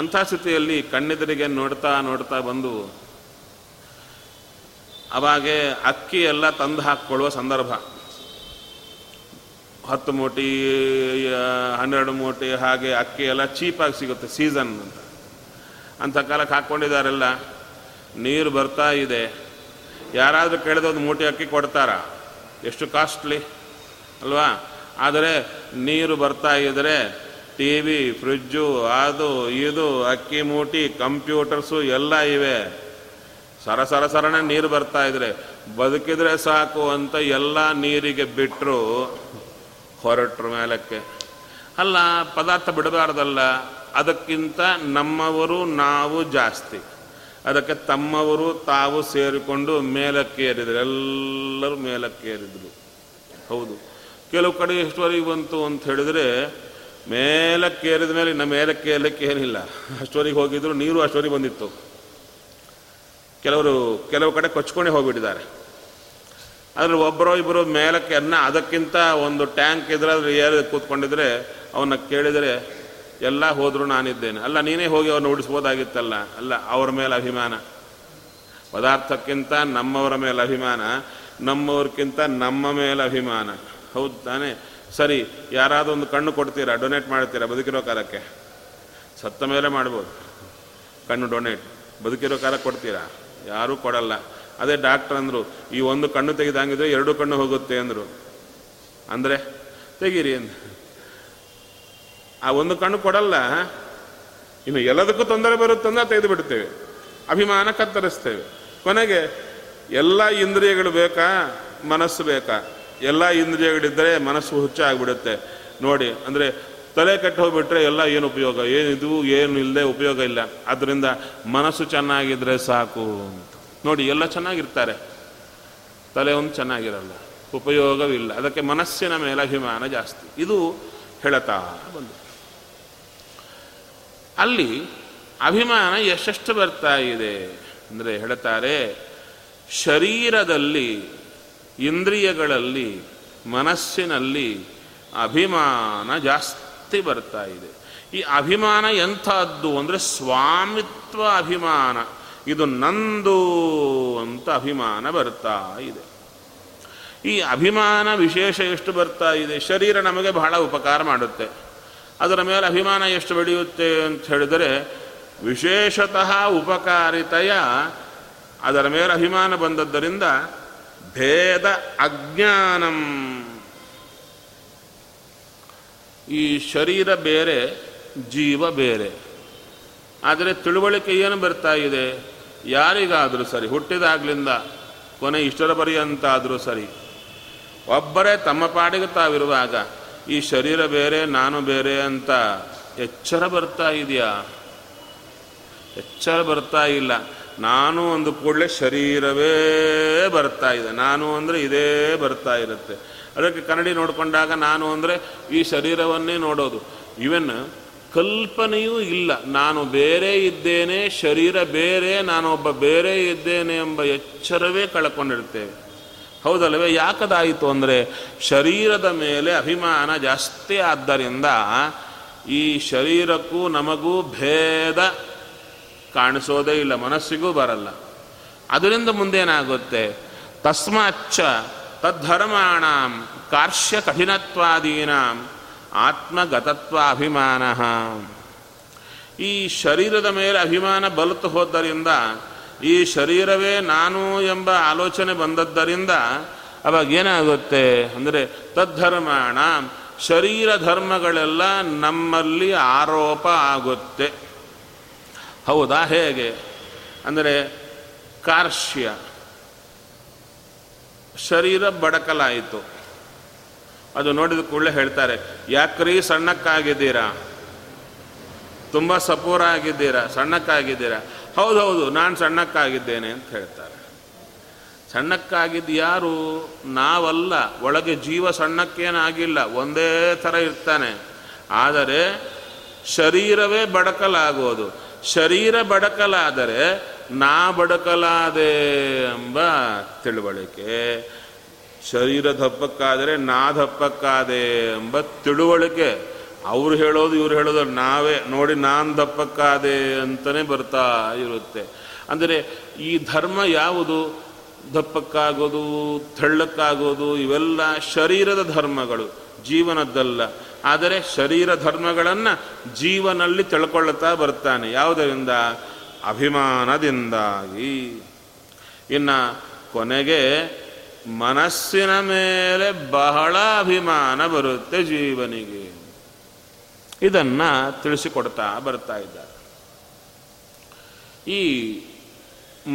ಅಂಥ ಸ್ಥಿತಿಯಲ್ಲಿ ಕಣ್ಣೆದುರಿಗೆ ನೋಡ್ತಾ ನೋಡ್ತಾ ಬಂದು ಅವಾಗೆ ಅಕ್ಕಿ ಎಲ್ಲ ತಂದು ಹಾಕ್ಕೊಳ್ಳುವ ಸಂದರ್ಭ. 10 ಮೂಟೆ 12 ಮೂಟೆ ಹಾಗೆ ಅಕ್ಕಿ ಎಲ್ಲ ಚೀಪಾಗಿ ಸಿಗುತ್ತೆ ಸೀಸನ್ ಅಂತ. ಅಂಥ ಕಾಲಕ್ಕೆ ಹಾಕ್ಕೊಂಡಿದ್ದಾರೆಲ್ಲ. ನೀರು ಬರ್ತಾ ಇದೆ, ಯಾರಾದರೂ ಕೇಳಿದೊಂದು ಮೂಟೆ ಅಕ್ಕಿ ಕೊಡ್ತಾರ? ಎಷ್ಟು ಕಾಸ್ಟ್ಲಿ ಅಲ್ವಾ? ಆದರೆ ನೀರು ಬರ್ತಾ ಇದ್ದರೆ ಟಿ ವಿ, ಫ್ರಿಜ್ಜು, ಅದು ಇದು, ಅಕ್ಕಿ ಮೂಟಿ, ಕಂಪ್ಯೂಟರ್ಸು ಎಲ್ಲ ಇವೆ. ಸರ ಸರ ಸರನೇ ನೀರು ಬರ್ತಾ ಇದ್ರೆ ಬದುಕಿದ್ರೆ ಸಾಕು ಅಂತ ಎಲ್ಲ ನೀರಿಗೆ ಬಿಟ್ಟರು, ಹೊರಟ್ರು ಮೇಲಕ್ಕೆ. ಅಲ್ಲ, ಪದಾರ್ಥ ಬಿಡಬಾರ್ದಲ್ಲ. ಅದಕ್ಕಿಂತ ನಮ್ಮವರು ನಾವು ಜಾಸ್ತಿ. ಅದಕ್ಕೆ ತಮ್ಮವರು ತಾವು ಸೇರಿಕೊಂಡು ಮೇಲಕ್ಕೇರಿದರು, ಎಲ್ಲರೂ ಮೇಲಕ್ಕೇರಿದರು. ಹೌದು, ಕೆಲವು ಕಡೆ ಎಷ್ಟುವರೆಗೆ ಬಂತು ಅಂತ ಹೇಳಿದರೆ ಮೇಲಕ್ಕೇರಿದ ಮೇಲೆ ಇನ್ನು ಮೇಲಕ್ಕೇರಲಿಕ್ಕೆ ಏನಿಲ್ಲ, ಅಷ್ಟುವರೆಗೆ ಹೋಗಿದ್ರು, ನೀರು ಅಷ್ಟುವರೆಗೆ ಬಂದಿತ್ತು. ಕೆಲವು ಕಡೆ ಕೊಚ್ಕೊಂಡೇ ಹೋಗಿಬಿಟ್ಟಿದ್ದಾರೆ. ಆದರೆ ಒಬ್ಬರೋ ಇಬ್ಬರು ಮೇಲಕ್ಕೆ ಅನ್ನ, ಅದಕ್ಕಿಂತ ಒಂದು ಟ್ಯಾಂಕ್ ಇದ್ರೆ ಅದ್ರ ಏರಿ ಕೂತ್ಕೊಂಡಿದ್ರೆ ಅವನ್ನ ಕೇಳಿದರೆ ಎಲ್ಲ ಹೋದರೂ ನಾನಿದ್ದೇನೆ. ಅಲ್ಲ, ನೀನೇ ಹೋಗಿ ಅವ್ರನ್ನ ಉಡಿಸ್ಬೋದಾಗಿತ್ತಲ್ಲ. ಅಲ್ಲ, ಅವ್ರ ಮೇಲೆ ಅಭಿಮಾನ. ಪದಾರ್ಥಕ್ಕಿಂತ ನಮ್ಮವರ ಮೇಲೆ ಅಭಿಮಾನ, ನಮ್ಮವ್ರಕ್ಕಿಂತ ನಮ್ಮ ಮೇಲೆ ಅಭಿಮಾನ. ಹೌದು ತಾನೇ? ಸರಿ, ಯಾರಾದರೂ ಒಂದು ಕಣ್ಣು ಕೊಡ್ತೀರಾ, ಡೊನೇಟ್ ಮಾಡ್ತೀರಾ ಬದುಕಿರೋ ಕಾಲಕ್ಕೆ? ಸತ್ತ ಮೇಲೆ ಮಾಡ್ಬೋದು ಕಣ್ಣು ಡೊನೇಟ್. ಬದುಕಿರೋ ಕಾಲಕ್ಕೆ ಕೊಡ್ತೀರಾ? ಯಾರೂ ಕೊಡಲ್ಲ. ಅದೇ ಡಾಕ್ಟ್ರ್ ಅಂದರು, ಈ ಒಂದು ಕಣ್ಣು ತೆಗೆದಂಗಿದ್ರೆ ಎರಡು ಕಣ್ಣು ಹೋಗುತ್ತೆ ಅಂದರು. ಅಂದರೆ ತೆಗೀರಿ ಅಂದ. ಆ ಒಂದು ಕಣ್ಣು ಕೊಡಲ್ಲ, ಇನ್ನು ಎಲ್ಲದಕ್ಕೂ ತೊಂದರೆ ಬರುತ್ತಂದ್ರೆ ತೆಗೆದು ಬಿಡ್ತೇವೆ, ಅಭಿಮಾನ ಕತ್ತರಿಸ್ತೇವೆ. ಕೊನೆಗೆ ಎಲ್ಲ ಇಂದ್ರಿಯಗಳು ಬೇಕಾ, ಮನಸ್ಸು ಬೇಕಾ? ಎಲ್ಲ ಇಂದ್ರಿಯಗಳಿದ್ದರೆ ಮನಸ್ಸು ಹುಚ್ಚ ಆಗಿಬಿಡುತ್ತೆ ನೋಡಿ. ಅಂದರೆ ತಲೆ ಕೆಟ್ಟು ಹೋಗಿಬಿಟ್ರೆ ಎಲ್ಲ ಏನು ಉಪಯೋಗ, ಏನಿದು ಏನು ಇಲ್ಲದೆ ಉಪಯೋಗ ಇಲ್ಲ. ಆದ್ದರಿಂದ ಮನಸ್ಸು ಚೆನ್ನಾಗಿದ್ದರೆ ಸಾಕು ಅಂತ ನೋಡಿ. ಎಲ್ಲ ಚೆನ್ನಾಗಿರ್ತಾರೆ, ತಲೆ ಒಂದು ಚೆನ್ನಾಗಿರಲ್ಲ, ಉಪಯೋಗವಿಲ್ಲ. ಅದಕ್ಕೆ ಮನಸ್ಸಿನ ಮೇಲೆ ಅಭಿಮಾನ ಜಾಸ್ತಿ. ಇದು ಹೇಳತಾ ಬಂದು ಅಲ್ಲಿ ಅಭಿಮಾನ ಎಷ್ಟೆಷ್ಟು ಬರ್ತಾ ಇದೆ ಅಂದರೆ ಹೇಳ್ತಾರೆ, ಶರೀರದಲ್ಲಿ, ಇಂದ್ರಿಯಗಳಲ್ಲಿ, ಮನಸ್ಸಿನಲ್ಲಿ ಅಭಿಮಾನ ಜಾಸ್ತಿ ಬರ್ತಾ ಇದೆ. ಈ ಅಭಿಮಾನ ಎಂಥದ್ದು ಅಂದರೆ ಸ್ವಾಮಿತ್ವ ಅಭಿಮಾನ. ಇದು ನಂದು ಅಂತ ಅಭಿಮಾನ ಬರ್ತಾ ಇದೆ. ಈ ಅಭಿಮಾನ ವಿಶೇಷ ಎಷ್ಟು ಬರ್ತಾ ಇದೆ? ಶರೀರ ನಮಗೆ ಬಹಳ ಉಪಕಾರ ಮಾಡುತ್ತೆ. ಅದರ ಮೇಲೆ ಅಭಿಮಾನ ಎಷ್ಟು ಬೆಳೆಯುತ್ತೆ ಅಂತ ಹೇಳಿದರೆ, ವಿಶೇಷತಃ ಉಪಕಾರಿತೆಯ ಅದರ ಮೇಲೆ ಅಭಿಮಾನ ಬಂದದ್ದರಿಂದ ಭೇದ ಅಜ್ಞಾನಂ. ಈ ಶರೀರ ಬೇರೆ, ಜೀವ ಬೇರೆ. ಆದರೆ ತಿಳುವಳಿಕೆ ಏನು ಬರ್ತಾ ಇದೆ? ಯಾರಿಗಾದರೂ ಸರಿ, ಹುಟ್ಟಿದಾಗಲಿಂದ ಕೊನೆ ಇಷ್ಟರ ಪರ್ಯಂತ ಆದರೂ ಸರಿ, ಒಬ್ಬರೇ ತಮ್ಮ ಪಾಡಿಗೆ ತಾವಿರುವಾಗ ಈ ಶರೀರ ಬೇರೆ ನಾನು ಬೇರೆ ಅಂತ ಎಚ್ಚರ ಬರ್ತಾ ಇದೆಯಾ? ಎಚ್ಚರ ಬರ್ತಾ ಇಲ್ಲ. ನಾನು ಒಂದು ಕೂಡಲೇ ಶರೀರವೇ ಬರ್ತಾ ಇದೆ. ನಾನು ಅಂದರೆ ಇದೇ ಬರ್ತಾ ಇರುತ್ತೆ. ಅದಕ್ಕೆ ಕನ್ನಡಿ ನೋಡಿಕೊಂಡಾಗ ನಾನು ಅಂದರೆ ಈ ಶರೀರವನ್ನೇ ನೋಡೋದು. ಈವನ್ ಕಲ್ಪನೆಯೂ ಇಲ್ಲ, ನಾನು ಬೇರೆ ಇದ್ದೇನೆ, ಶರೀರ ಬೇರೆ, ನಾನೊಬ್ಬ ಬೇರೆ ಇದ್ದೇನೆ ಎಂಬ ಎಚ್ಚರವೇ ಕಳ್ಕೊಂಡಿರ್ತೇವೆ. ಹೌದಲ್ಲವೇ? ಯಾಕದಾಯಿತು ಅಂದರೆ ಶರೀರದ ಮೇಲೆ ಅಭಿಮಾನ ಜಾಸ್ತಿ ಆದ್ದರಿಂದ ಈ ಶರೀರಕ್ಕೂ ನಮಗೂ ಭೇದ ಕಾಣಿಸೋದೇ ಇಲ್ಲ, ಮನಸ್ಸಿಗೂ ಬರಲ್ಲ. ಅದರಿಂದ ಮುಂದೇನಾಗುತ್ತೆ? ತಸ್ಮಾಚ್ಚ ತದ್ಧರ್ಮಾಣಾಂ ಕಾರ್ಶ್ಯ ಕಠಿಣತ್ವಾದೀನಾಂ ಆತ್ಮಗತತ್ವಾಭಿಮಾನ. ಈ ಶರೀರದ ಮೇಲೆ ಅಭಿಮಾನ ಬಲುತು ಹೋದ್ದರಿಂದ, ಈ ಶರೀರವೇ ನಾನು ಎಂಬ ಆಲೋಚನೆ ಬಂದದ್ದರಿಂದ ಅವಾಗ ಏನಾಗುತ್ತೆ ಅಂದರೆ ತದ್ಧರ್ಮಾಣ, ಶರೀರ ಧರ್ಮಗಳೆಲ್ಲ ನಮ್ಮಲ್ಲಿ ಆರೋಪ ಆಗುತ್ತೆ. ಹೌದಾ? ಹೇಗೆ ಅಂದರೆ ಕಾರ್ಶ್ಯ, ಶರೀರ ಬಡಕಲಾಯಿತು. ಅದು ನೋಡಿದ ಕೂಡಲೇ ಹೇಳ್ತಾರೆ, ಯಾಕ್ರೀ ಸಣ್ಣಕ್ಕಾಗಿದ್ದೀರಾ, ತುಂಬ ಸಪೂರ ಆಗಿದ್ದೀರಾ, ಸಣ್ಣಕ್ಕಾಗಿದ್ದೀರಾ. ಹೌದೌದು, ನಾನು ಸಣ್ಣಕ್ಕಾಗಿದ್ದೇನೆ ಅಂತ ಹೇಳ್ತಾರೆ. ಸಣ್ಣಕ್ಕಾಗಿದ್ದು ಯಾರು? ನಾವಲ್ಲ. ಒಳಗೆ ಜೀವ ಸಣ್ಣಕ್ಕೇನಾಗಿಲ್ಲ, ಒಂದೇ ಥರ ಇರ್ತಾನೆ. ಆದರೆ ಶರೀರವೇ ಬಡಕಲಾಗೋದು. ಶರೀರ ಬಡಕಲಾದರೆ ನಾ ಬಡಕಲಾದೆ ಎಂಬ ತಿಳುವಳಿಕೆ, ಶರೀರ ದಪ್ಪಕ್ಕಾದರೆ ನಾ ದಪ್ಪಕ್ಕಾದೆ ಎಂಬ ತಿಳುವಳಿಕೆ. ಅವ್ರು ಹೇಳೋದು ಇವ್ರು ಹೇಳೋದು ನಾವೇ ನೋಡಿ ನಾನು ದಪ್ಪಕ್ಕಾದೆ ಅಂತಲೇ ಬರ್ತಾ ಇರುತ್ತೆ. ಅಂದರೆ ಈ ಧರ್ಮ ಯಾವುದು? ದಪ್ಪಕ್ಕಾಗೋದು, ತೆಳ್ಳಕ್ಕಾಗೋದು, ಇವೆಲ್ಲ ಶರೀರದ ಧರ್ಮಗಳು, ಜೀವನದ್ದಲ್ಲ. ಆದರೆ ಶರೀರ ಧರ್ಮಗಳನ್ನು ಜೀವನಲ್ಲಿ ತಿಳ್ಕೊಳ್ಳುತ್ತಾ ಬರ್ತಾನೆ. ಯಾವುದರಿಂದ? ಅಭಿಮಾನದಿಂದಾಗಿ. ಇನ್ನು ಕೊನೆಗೆ ಮನಸ್ಸಿನ ಮೇಲೆ ಬಹಳ ಅಭಿಮಾನ ಬರುತ್ತೆ ಜೀವನಿಗೆ. ಇದನ್ನು ತಿಳಿಸಿಕೊಡ್ತಾ ಬರ್ತಾ ಇದ್ದಾರೆ. ಈ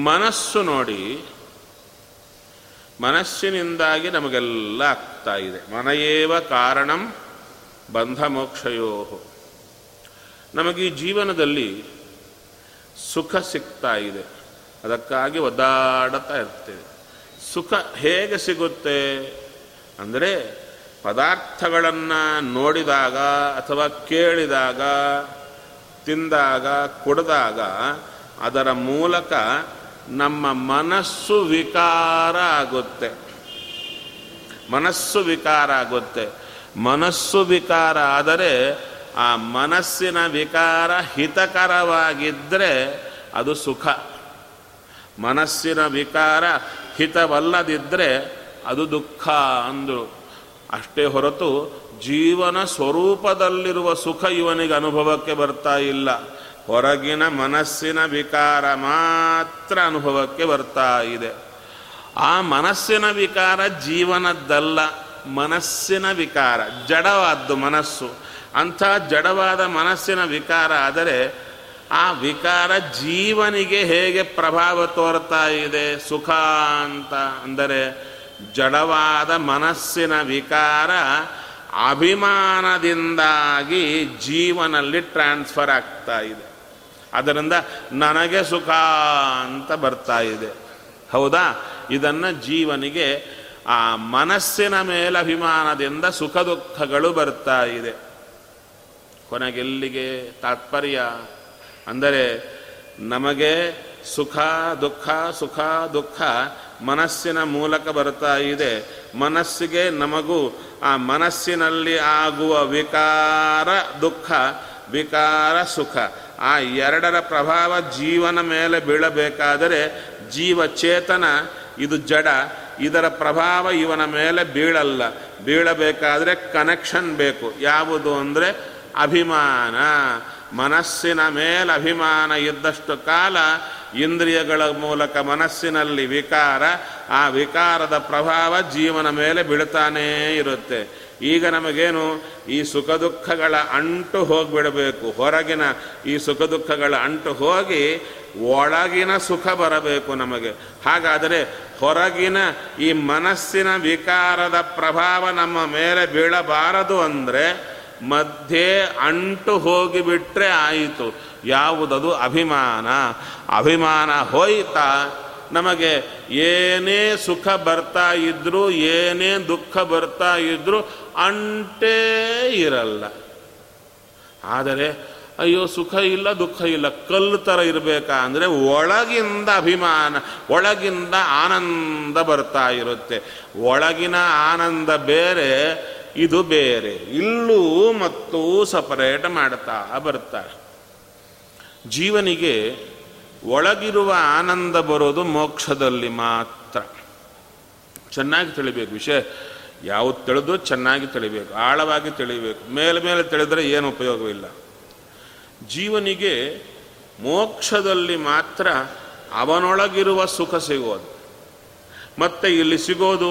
ಮನಸ್ಸು ನೋಡಿ, ಮನಸ್ಸಿನಿಂದಾಗಿ ನಮಗೆಲ್ಲ ಆಗ್ತಾ ಇದೆ. ಮನಯೇವ ಕಾರಣಂ ಬಂಧ ಮೋಕ್ಷಯೋ. ನಮಗೆ ಜೀವನದಲ್ಲಿ ಸುಖ ಸಿಗ್ತಾ ಇದೆ, ಅದಕ್ಕಾಗಿ ಒದ್ದಾಡುತ್ತಾ ಇರ್ತೇವೆ. ಸುಖ ಹೇಗೆ ಸಿಗುತ್ತೆ ಅಂದರೆ, ಪದಾರ್ಥಗಳನ್ನು ನೋಡಿದಾಗ ಅಥವಾ ಕೇಳಿದಾಗ, ತಿಂದಾಗ, ಕುಡಿದಾಗ ಅದರ ಮೂಲಕ ನಮ್ಮ ಮನಸ್ಸು ವಿಕಾರ ಆಗುತ್ತೆ. ಮನಸ್ಸು ವಿಕಾರ ಆಗುತ್ತೆ. ಮನಸ್ಸು ವಿಕಾರ ಆದರೆ, ಆ ಮನಸ್ಸಿನ ವಿಕಾರ ಹಿತಕರವಾಗಿದ್ದರೆ ಅದು ಸುಖ. ಮನಸ್ಸಿನ ವಿಕಾರ ಹಿತವಲ್ಲದಿದ್ದರೆ ಅದು ದುಃಖ ಅಂದರು. ಅಷ್ಟೇ ಹೊರತು ಜೀವನ ಸ್ವರೂಪದಲ್ಲಿರುವ ಸುಖ ಇವನಿಗೆ ಅನುಭವಕ್ಕೆ ಬರ್ತಾ ಇಲ್ಲ. ಹೊರಗಿನ ಮನಸ್ಸಿನ ವಿಕಾರ ಮಾತ್ರ ಅನುಭವಕ್ಕೆ ಬರ್ತಾ ಇದೆ. ಆ ಮನಸ್ಸಿನ ವಿಕಾರ ಜೀವನದ್ದಲ್ಲ, ಮನಸ್ಸಿನ ವಿಕಾರ ಜಡವಾದ್ದು ಮನಸ್ಸು. ಅಂಥ ಜಡವಾದ ಮನಸ್ಸಿನ ವಿಕಾರ ಆದರೆ ಆ ವಿಕಾರ ಜೀವನಿಗೆ ಹೇಗೆ ಪ್ರಭಾವ ತೋರ್ತಾ ಇದೆ ಸುಖ ಅಂತ ಅಂದರೆ, ಜಡವಾದ ಮನಸ್ಸಿನ ವಿಕಾರ ಅಭಿಮಾನದಿಂದಾಗಿ ಜೀವನಲ್ಲಿ ಟ್ರಾನ್ಸ್ಫರ್ ಆಗ್ತಾ ಇದೆ. ಅದರಿಂದ ನನಗೆ ಸುಖ ಅಂತ ಬರ್ತಾ ಇದೆ. ಹೌದಾ? ಇದನ್ನು ಜೀವನಿಗೆ ಆ ಮನಸ್ಸಿನ ಮೇಲೆ ಅಭಿಮಾನದಿಂದ ಸುಖ ದುಃಖಗಳು ಬರ್ತಾ ಇದೆ. ಕೊನೆಗೆಲ್ಲಿಗೆ ತಾತ್ಪರ್ಯ ಅಂದರೆ, ನಮಗೆ ಸುಖ ದುಃಖ, ಸುಖ ದುಃಖ ಮನಸ್ಸಿನ ಮೂಲಕ ಬರ್ತಾ ಇದೆ. ಮನಸ್ಸಿಗೆ ನಮಗೂ ಆ ಮನಸ್ಸಿನಲ್ಲಿ ಆಗುವ ವಿಕಾರ ದುಃಖ, ವಿಕಾರ ಸುಖ, ಆ ಎರಡರ ಪ್ರಭಾವ ಜೀವನ ಮೇಲೆ ಬೀಳಬೇಕಾದರೆ ಜೀವಚೇತನ ಇದು ಜಡ, ಇದರ ಪ್ರಭಾವ ಇವನ ಮೇಲೆ ಬೀಳಲ್ಲ. ಬೀಳಬೇಕಾದರೆ ಕನೆಕ್ಷನ್ ಬೇಕು. ಯಾವುದು ಅಂದರೆ ಅಭಿಮಾನ. ಮನಸ್ಸಿನ ಮೇಲೆ ಅಭಿಮಾನ ಇದ್ದಷ್ಟು ಕಾಲ ಇಂದ್ರಿಯಗಳ ಮೂಲಕ ಮನಸ್ಸಿನಲ್ಲಿ ವಿಕಾರ, ಆ ವಿಕಾರದ ಪ್ರಭಾವ ಜೀವನ ಮೇಲೆ ಬೀಳ್ತಾನೇ ಇರುತ್ತೆ. ಈಗ ನಮಗೇನು, ಈ ಸುಖ ದುಃಖಗಳ ಅಂಟು ಹೋಗಿಬಿಡಬೇಕು. ಹೊರಗಿನ ಈ ಸುಖ ದುಃಖಗಳ ಅಂಟು ಹೋಗಿ ಒಳಗಿನ ಸುಖ ಬರಬೇಕು ನಮಗೆ. ಹಾಗಾದರೆ ಹೊರಗಿನ ಈ ಮನಸ್ಸಿನ ವಿಕಾರದ ಪ್ರಭಾವ ನಮ್ಮ ಮೇಲೆ ಬೀಳಬಾರದು ಅಂದರೆ ಮಧ್ಯೆ ಅಂಟು ಹೋಗಿಬಿಟ್ರೆ ಆಯಿತು. ಯಾವುದದು? ಅಭಿಮಾನ. ಅಭಿಮಾನ ಹೋಯ್ತಾ ನಮಗೆ ಏನೇ ಸುಖ ಬರ್ತಾ ಇದ್ರೂ, ಏನೇ ದುಃಖ ಬರ್ತಾ ಇದ್ರೂ ಅಂಟೇ ಇರಲ್ಲ. ಆದರೆ ಅಯ್ಯೋ ಸುಖ ಇಲ್ಲ ದುಃಖ ಇಲ್ಲ ಕಲ್ಲು ಥರ ಇರಬೇಕಾ ಅಂದರೆ, ಒಳಗಿಂದ ಅಭಿಮಾನ, ಒಳಗಿಂದ ಆನಂದ ಬರ್ತಾ ಇರುತ್ತೆ. ಒಳಗಿನ ಆನಂದ ಬೇರೆ, ಇದು ಬೇರೆ. ಇಲ್ಲೂ ಮತ್ತು ಸಪರೇಟ್ ಮಾಡ್ತಾ ಬರ್ತಾರೆ. ಜೀವನಿಗೆ ಒಳಗಿರುವ ಆನಂದ ಬರೋದು ಮೋಕ್ಷದಲ್ಲಿ ಮಾತ್ರ. ಚೆನ್ನಾಗಿ ತಿಳಿಬೇಕು ವಿಷಯ. ಯಾವುದು ತಿಳಿದು ಚೆನ್ನಾಗಿ ತಿಳಿಬೇಕು, ಆಳವಾಗಿ ತಿಳಿಬೇಕು. ಮೇಲೆ ಮೇಲೆ ತಿಳಿದರೆ ಏನು ಉಪಯೋಗವಿಲ್ಲ. ಜೀವನಿಗೆ ಮೋಕ್ಷದಲ್ಲಿ ಮಾತ್ರ ಅವನೊಳಗಿರುವ ಸುಖ ಸಿಗೋದು. ಮತ್ತು ಇಲ್ಲಿ ಸಿಗೋದು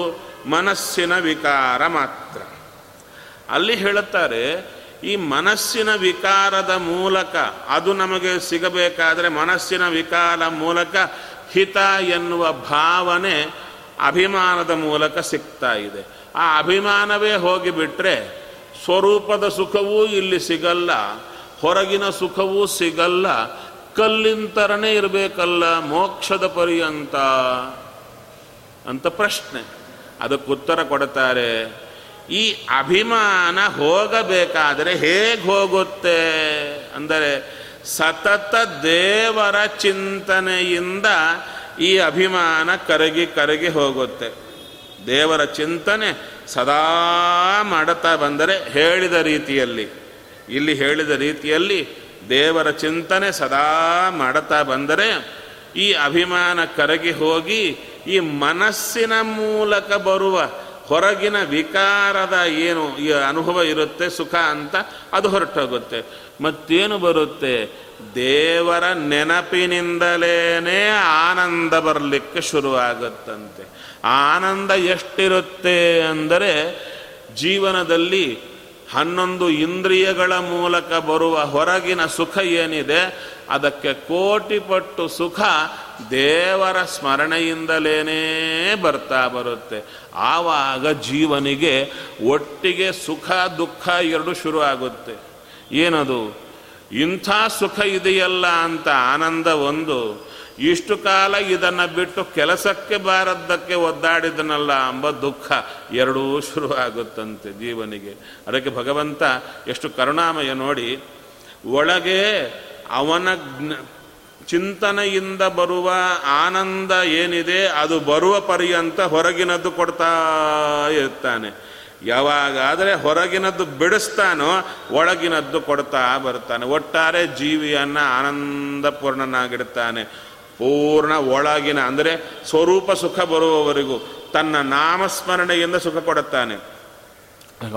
ಮನಸ್ಸಿನ ವಿಕಾರ ಮಾತ್ರ. ಅಲ್ಲಿ ಹೇಳುತ್ತಾರೆ, ಈ ಮನಸ್ಸಿನ ವಿಕಾರದ ಮೂಲಕ ಅದು ನಮಗೆ ಸಿಗಬೇಕಾದರೆ ಮನಸ್ಸಿನ ವಿಕಾರ ಮೂಲಕ ಹಿತ ಎನ್ನುವ ಭಾವನೆ ಅಭಿಮಾನದ ಮೂಲಕ ಸಿಗ್ತಾ ಇದೆ. ಆ ಅಭಿಮಾನವೇ ಹೋಗಿಬಿಟ್ರೆ ಸ್ವರೂಪದ ಸುಖವೂ ಇಲ್ಲಿ ಸಿಗಲ್ಲ, ಹೊರಗಿನ ಸುಖವೂ ಸಿಗಲ್ಲ. ಕಲ್ಲಿನ ಥರನೇ ಇರಬೇಕಲ್ಲ ಮೋಕ್ಷದ ಪರ್ಯಂತ ಅಂತ ಪ್ರಶ್ನೆ. ಅದಕ್ಕೆ ಉತ್ತರ ಕೊಡ್ತಾರೆ, ಈ ಅಭಿಮಾನ ಹೋಗಬೇಕಾದರೆ ಹೇಗೆ ಹೋಗುತ್ತೆ ಅಂದರೆ, ಸತತ ದೇವರ ಚಿಂತನೆಯಿಂದ ಈ ಅಭಿಮಾನ ಕರಗಿ ಕರಗಿ ಹೋಗುತ್ತೆ. ದೇವರ ಚಿಂತನೆ ಸದಾ ಮಾಡುತ್ತಾ ಬಂದರೆ, ಹೇಳಿದ ರೀತಿಯಲ್ಲಿ, ಇಲ್ಲಿ ಹೇಳಿದ ರೀತಿಯಲ್ಲಿ ದೇವರ ಚಿಂತನೆ ಸದಾ ಮಾಡುತ್ತಾ ಬಂದರೆ ಈ ಅಭಿಮಾನ ಕರಗಿ ಹೋಗಿ ಈ ಮನಸ್ಸಿನ ಮೂಲಕ ಬರುವ ಹೊರಗಿನ ವಿಕಾರದ ಏನು ಅನುಭವ ಇರುತ್ತೆ ಸುಖ ಅಂತ ಅದು ಹೊರಟೋಗುತ್ತೆ. ಮತ್ತೇನು ಬರುತ್ತೆ? ದೇವರ ನೆನಪಿನಿಂದಲೇ ಆನಂದ ಬರಲಿಕ್ಕೆ ಶುರುವಾಗುತ್ತಂತೆ. ಆನಂದ ಎಷ್ಟಿರುತ್ತೆ ಅಂದರೆ ಜೀವನದಲ್ಲಿ 11 ಇಂದ್ರಿಯಗಳ ಮೂಲಕ ಬರುವ ಹೊರಗಿನ ಸುಖ ಏನಿದೆ ಅದಕ್ಕೆ ಕೋಟಿ ಪಟ್ಟು ಸುಖ ದೇವರ ಸ್ಮರಣೆಯಿಂದಲೇ ಬರ್ತಾ ಬರುತ್ತೆ. ಆವಾಗ ಜೀವನಿಗೆ ಒಟ್ಟಿಗೆ ಸುಖ ದುಃಖ ಎರಡು ಶುರು ಆಗುತ್ತೆ. ಏನದು? ಇಂಥ ಸುಖ ಇದೆಯಲ್ಲ ಅಂತ ಆನಂದ ಒಂದು, ಇಷ್ಟು ಕಾಲ ಇದನ್ನು ಬಿಟ್ಟು ಕೆಲಸಕ್ಕೆ ಬಾರದ್ದಕ್ಕೆ ಒದ್ದಾಡಿದನಲ್ಲ ಎಂಬ ದುಃಖ ಎರಡೂ ಶುರುವಾಗುತ್ತಂತೆ ಜೀವನಿಗೆ. ಅದಕ್ಕೆ ಭಗವಂತ ಎಷ್ಟು ಕರುಣಾಮಯ ನೋಡಿ, ಒಳಗೆ ಅವನ ಚಿಂತನೆಯಿಂದ ಬರುವ ಆನಂದ ಏನಿದೆ ಅದು ಬರುವ ಪರ್ಯಂತ ಹೊರಗಿನದ್ದು ಕೊಡ್ತಾ ಇರ್ತಾನೆ. ಯಾವಾಗಾದರೆ ಹೊರಗಿನದ್ದು ಬಿಡಿಸ್ತಾನೋ ಒಳಗಿನದ್ದು ಕೊಡ್ತಾ ಬರ್ತಾನೆ. ಒಟ್ಟಾರೆ ಜೀವಿಯನ್ನು ಆನಂದಪೂರ್ಣನಾಗಿಡ್ತಾನೆ. ಪೂರ್ಣ ಒಳಗಿನ ಅಂದರೆ ಸ್ವರೂಪ ಸುಖ ಬರುವವರೆಗೂ ತನ್ನ ನಾಮಸ್ಮರಣೆಯಿಂದ ಸುಖ ಕೊಡುತ್ತಾನೆ.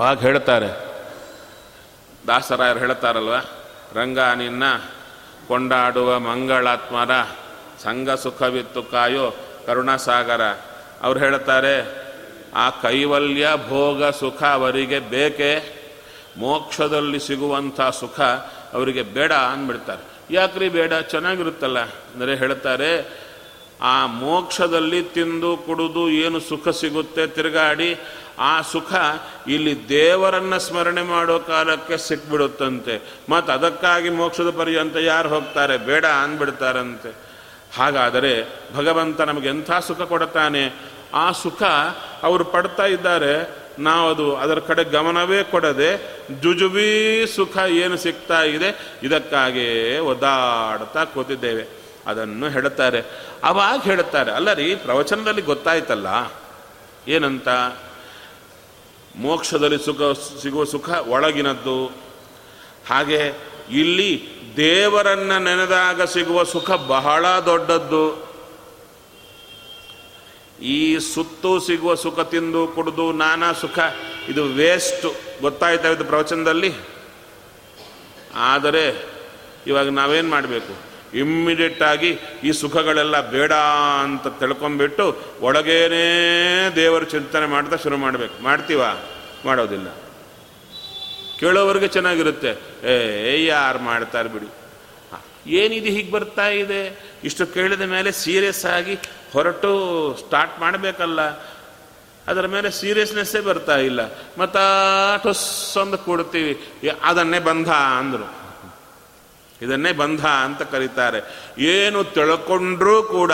ಆಗ ಹೇಳ್ತಾರೆ ದಾಸರಾಯರು ಹೇಳ್ತಾರಲ್ವ, ರಂಗ ನಿನ್ನ ಕೊಂಡಾಡುವ ಮಂಗಳಾತ್ಮರ ಸಂಘ ಸುಖವಿತ್ತು ಕಾಯೋ ಕರುಣಾಸಾಗರ. ಅವ್ರು ಹೇಳ್ತಾರೆ, ಆ ಕೈವಲ್ಯ ಭೋಗ ಸುಖ ಅವರಿಗೆ ಬೇಕೇ, ಮೋಕ್ಷದಲ್ಲಿ ಸಿಗುವಂಥ ಸುಖ ಅವರಿಗೆ ಬೇಡ ಅಂದ್ಬಿಡ್ತಾರೆ. ಯಾಕ್ರಿ ಬೇಡ, ಚೆನ್ನಾಗಿರುತ್ತಲ್ಲ ಅಂದರೆ ಹೇಳ್ತಾರೆ, ಆ ಮೋಕ್ಷದಲ್ಲಿ ತಿಂದು ಕುಡಿದು ಏನು ಸುಖ ಸಿಗುತ್ತೆ ತಿರುಗಾಡಿ, ಆ ಸುಖ ಇಲ್ಲಿ ದೇವರನ್ನು ಸ್ಮರಣೆ ಮಾಡೋ ಕಾಲಕ್ಕೆ ಸಿಕ್ಬಿಡುತ್ತಂತೆ. ಮತ್ತು ಅದಕ್ಕಾಗಿ ಮೋಕ್ಷದ ಪರ್ಯಂತ ಯಾರು ಹೋಗ್ತಾರೆ, ಬೇಡ ಅಂದ್ಬಿಡ್ತಾರಂತೆ. ಹಾಗಾದರೆ ಭಗವಂತ ನಮಗೆ ಎಂಥ ಸುಖ ಕೊಡ್ತಾನೆ, ಆ ಸುಖ ಅವರು ಪಡ್ತಾ ಇದ್ದಾರೆ, ನಾವು ಅದು ಅದರ ಕಡೆ ಗಮನವೇ ಕೊಡದೆ ಜುಜುಬಿ ಸುಖ ಏನು ಸಿಗ್ತಾ ಇದೆ ಇದಕ್ಕಾಗೇ ಒದ್ದಾಡ್ತಾ ಕೂತಿದ್ದೇವೆ ಅದನ್ನು ಹೇಳ್ತಾರೆ. ಅವಾಗ ಹೇಳ್ತಾರೆ, ಅಲ್ಲ ರೀ ಪ್ರವಚನದಲ್ಲಿ ಗೊತ್ತಾಯ್ತಲ್ಲ ಏನಂತ, ಮೋಕ್ಷದಲ್ಲಿ ಸಿಗುವ ಸುಖ ಒಳಗಿನದ್ದು, ಹಾಗೆ ಇಲ್ಲಿ ದೇವರನ್ನು ನೆನೆದಾಗ ಸಿಗುವ ಸುಖ ಬಹಳ ದೊಡ್ಡದ್ದು. ಈ ಸುತ್ತು ಸಿಗುವ ಸುಖ, ತಿಂದು ಕುಡಿದು ನಾನಾ ಸುಖ, ಇದು ವೇಸ್ಟು. ಗೊತ್ತಾಯ್ತಾ ಇದು ಪ್ರವಚನದಲ್ಲಿ. ಆದರೆ ಇವಾಗ ನಾವೇನು ಮಾಡಬೇಕು, ಇಮ್ಮಿಡಿಯೇಟಾಗಿ ಈ ಸುಖಗಳೆಲ್ಲ ಬೇಡ ಅಂತ ತಿಳ್ಕೊಂಬಿಟ್ಟು ಒಳಗೇನೇ ದೇವರು ಚಿಂತನೆ ಮಾಡ್ತಾ ಶುರು ಮಾಡಬೇಕು. ಮಾಡ್ತೀವಾ? ಮಾಡೋದಿಲ್ಲ. ಕೇಳೋವರೆಗೆ ಚೆನ್ನಾಗಿರುತ್ತೆ, ಏ ಯಾರು ಮಾಡ್ತಾರೆ ಬಿಡಿ, ಏನಿದೆ ಹೀಗೆ ಬರ್ತಾ ಇದೆ, ಇಷ್ಟು ಕೇಳಿದ ಮೇಲೆ ಸೀರಿಯಸ್ ಆಗಿ ಹೊರಟು ಸ್ಟಾರ್ಟ್ ಮಾಡಬೇಕಲ್ಲ, ಅದರ ಮೇಲೆ ಸೀರಿಯಸ್ನೆಸ್ಸೇ ಬರ್ತಾ ಇಲ್ಲ, ಮತ್ತು ಟೊಸ್ಸೊಂದು ಕೊಡ್ತೀವಿ. ಅದನ್ನೇ ಬಂಧ ಅಂದರು, ಇದನ್ನೇ ಬಂಧ ಅಂತ ಕರೀತಾರೆ. ಏನು ತಿಳ್ಕೊಂಡ್ರೂ ಕೂಡ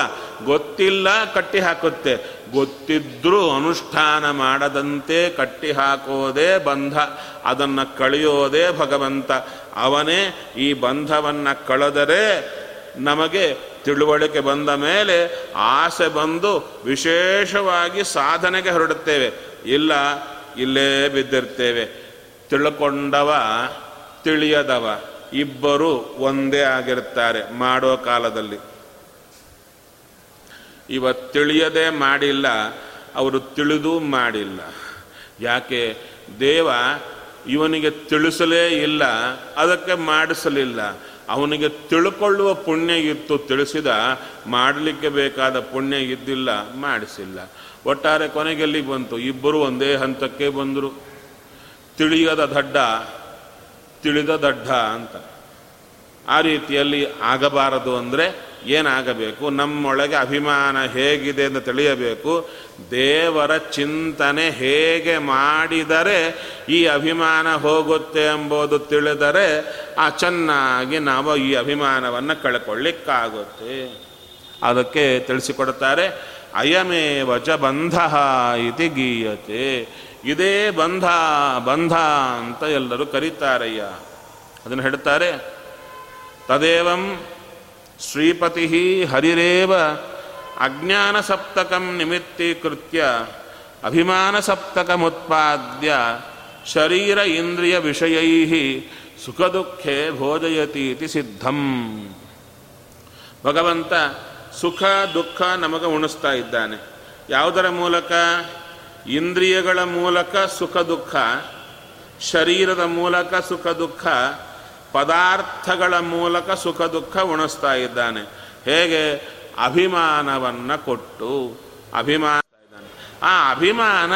ಗೊತ್ತಿಲ್ಲ ಕಟ್ಟಿ ಹಾಕುತ್ತೆ, ಗೊತ್ತಿದ್ರೂ ಅನುಷ್ಠಾನ ಮಾಡದಂತೆ ಕಟ್ಟಿ ಹಾಕೋದೇ ಬಂಧ, ಅದನ್ನು ಕಳೆಯೋದೇ ಭಗವಂತ. ಅವನೇ ಈ ಬಂಧವನ್ನು ಕಳೆದರೆ ನಮಗೆ ತಿಳುವಳಿಕೆ ಬಂದ ಮೇಲೆ ಆಸೆ ಬಂದು ವಿಶೇಷವಾಗಿ ಸಾಧನೆಗೆ ಹೊರಡುತ್ತೇವೆ, ಇಲ್ಲ ಇಲ್ಲೇ ಬಿದ್ದಿರ್ತೇವೆ. ತಿಳ್ಕೊಂಡವ ತಿಳಿಯದವ ಇಬ್ಬರು ಒಂದೇ ಆಗಿರ್ತಾರೆ ಮಾಡೋ ಕಾಲದಲ್ಲಿ. ಇವತ್ತು ತಿಳಿಯದೆ ಮಾಡಿಲ್ಲ, ಅವರು ತಿಳಿದು ಮಾಡಿಲ್ಲ. ಯಾಕೆ? ದೇವ ಇವನಿಗೆ ತಿಳಿಸಲೇ ಇಲ್ಲ, ಅದಕ್ಕೆ ಮಾಡಿಸಲಿಲ್ಲ. ಅವನಿಗೆ ತಿಳ್ಕೊಳ್ಳುವ ಪುಣ್ಯ ಇತ್ತು, ತಿಳಿಸಿದ, ಮಾಡಲಿಕ್ಕೆ ಬೇಕಾದ ಪುಣ್ಯ ಇದ್ದಿಲ್ಲ, ಮಾಡಿಸಿಲ್ಲ. ಒಟ್ಟಾರೆ ಕೊನೆಗೆಲ್ಲಿ ಬಂತು, ಇಬ್ಬರು ಒಂದೇ ಹಂತಕ್ಕೆ ಬಂದರು. ತಿಳಿಯದ ದಡ್ಡ, ತಿಳಿದ ದಡ್ಡ ಅಂತ. ಆ ರೀತಿಯಲ್ಲಿ ಆಗಬಾರದು ಅಂದರೆ ಏನಾಗಬೇಕು, ನಮ್ಮೊಳಗೆ ಅಭಿಮಾನ ಹೇಗಿದೆ ಅಂತ ತಿಳಿಯಬೇಕು. ದೇವರ ಚಿಂತನೆ ಹೇಗೆ ಮಾಡಿದರೆ ಈ ಅಭಿಮಾನ ಹೋಗುತ್ತೆ ಎಂಬುದು ತಿಳಿದರೆ ಆ ಚೆನ್ನಾಗಿ ನಾವು ಈ ಅಭಿಮಾನವನ್ನು ಕಳ್ಕೊಳ್ಳಿಕ್ಕಾಗುತ್ತೆ. ಅದಕ್ಕೆ ತಿಳಿಸಿಕೊಡ್ತಾರೆ, ಅಯಮೇವ ಚ ಬಂಧ ಇತಿ ಗೀಯತೆ. ಇದೇ ಬಂಧ ಬಂಧ ಅಂತ ಎಲ್ಲರೂ ಕರೀತಾರಯ್ಯ. ಅದನ್ನು ಹೇಳ್ತಾರೆ, ತದೇವಂ ಶ್ರೀಪತಿ ಹರಿರೇವ ಅಜ್ಞಾನಸಪ್ತಕಂ ನಿಮಿತ್ತೀಕೃತ್ಯ ಅಭಿಮಾನಸಪ್ತಕಮುತ್ಪಾದ್ಯ ಶರೀರ ಇಂದ್ರಿಯ ವಿಷಯೈ ಸುಖದುಃಖೇ ಭೋಜಯತೀತಿ ಸಿದ್ಧಂ. ಭಗವಂತ ಸುಖ ದುಃಖ ನಮಗೆ ಉಣಿಸ್ತಾ ಇದ್ದಾನೆ. ಯಾವುದರ ಮೂಲಕ? ಇಂದ್ರಿಯಗಳ ಮೂಲಕ ಸುಖ ದುಃಖ, ಶರೀರದ ಮೂಲಕ ಸುಖ ದುಃಖ, ಪದಾರ್ಥಗಳ ಮೂಲಕ ಸುಖ ದುಃಖ ಉಣಿಸ್ತಾ ಇದ್ದಾನೆ. ಹೇಗೆ? ಅಭಿಮಾನವನ್ನು ಕೊಟ್ಟು ಅಭಿಮಾನ. ಆ ಅಭಿಮಾನ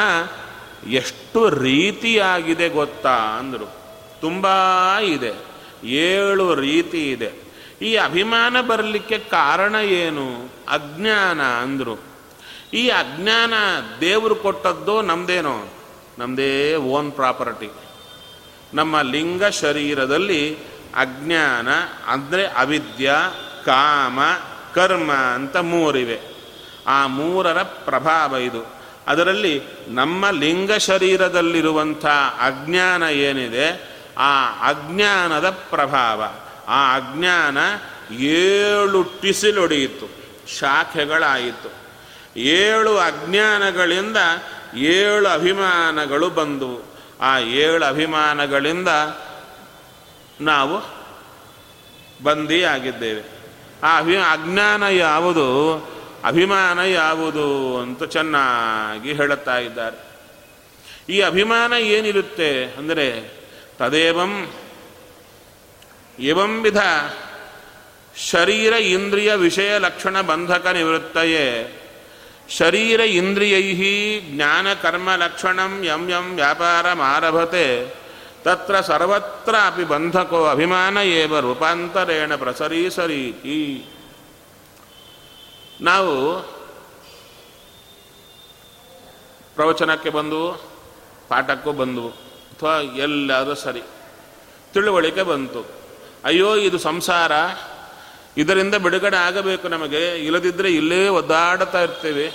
ಎಷ್ಟು ರೀತಿಯಾಗಿದೆ ಗೊತ್ತಾ ಅಂದರು. ತುಂಬ ಇದೆ, 7 ರೀತಿ ಇದೆ. ಈ ಅಭಿಮಾನ ಬರಲಿಕ್ಕೆ ಕಾರಣ ಏನು? ಅಜ್ಞಾನ ಅಂದರು. ಈ ಅಜ್ಞಾನ ದೇವರು ಕೊಟ್ಟದ್ದು ನಮ್ಮದೇನೋ, ನಮ್ಮದೇ ಓನ್ ಪ್ರಾಪರ್ಟಿ. ನಮ್ಮ ಲಿಂಗ ಶರೀರದಲ್ಲಿ ಅಜ್ಞಾನ ಅಂದರೆ ಅವಿದ್ಯಾ, ಕಾಮ, ಕರ್ಮ ಅಂತ 3 ಇವೆ. ಆ 3ರ ಪ್ರಭಾವ ಇದು. ಅದರಲ್ಲಿ ನಮ್ಮ ಲಿಂಗ ಶರೀರದಲ್ಲಿರುವಂಥ ಅಜ್ಞಾನ ಏನಿದೆ, ಆ ಅಜ್ಞಾನದ ಪ್ರಭಾವ. ಆ ಅಜ್ಞಾನ 7 ಟಿಸಿಲೊಡೆಯಿತು, ಶಾಖೆಗಳಾಯಿತು. 7 ಅಜ್ಞಾನಗಳಿಂದ 7 ಅಭಿಮಾನಗಳು ಬಂದವು. ಆ 7 ಅಭಿಮಾನಗಳಿಂದ ನಾವು ಬಂದಿ ಆಗಿದ್ದೇವೆ. ಆ ಅಜ್ಞಾನ ಯಾವುದು, ಅಭಿಮಾನ ಯಾವುದು ಅಂತ ಚೆನ್ನಾಗಿ ಹೇಳುತ್ತಾ ಇದ್ದಾರೆ. ಈ ಅಭಿಮಾನ ಏನಿರುತ್ತೆ ಅಂದರೆ ತದೇವಂ ಎವಂವಿಧ ಶರೀರ ಇಂದ್ರಿಯ ವಿಷಯ ಲಕ್ಷಣ ಬಂಧಕ ನಿವೃತ್ತಯೇ ಶರೀರ ಇಂದ್ರಿಯೈಹಿ ಜ್ಞಾನ ಕರ್ಮ ಲಕ್ಷಣಂ ಯಂ ಯಂ ವ್ಯಾಪಾರಂ ಆರಭತೆ ತತ್ರ ಸರ್ವತ್ರ ಅಪಿ ಬಂಧಕೋ ಅಭಿಮಾನ ಏವ ರೂಪಾಂತರೇಣ ಪ್ರಸರೀಸರೀತಿ. ನಾವು ಪ್ರವಚನಕ್ಕೆ ಬಂದು, ಪಾಠಕ್ಕೂ ಬಂದು, ಅಥವಾ ಎಲ್ಲಾದರೂ ಸರಿ ತಿಳುವಳಿಕೆ ಬಂತು, ಅಯ್ಯೋ ಇದು ಸಂಸಾರ, ಇದರಿಂದ ಬಿಡುಗಡೆ ಆಗಬೇಕು ನಮಗೆ, ಇಲ್ಲದಿದ್ದರೆ ಇಲ್ಲೇ ಒದ್ದಾಡ್ತಾ ಇರ್ತೇವೆ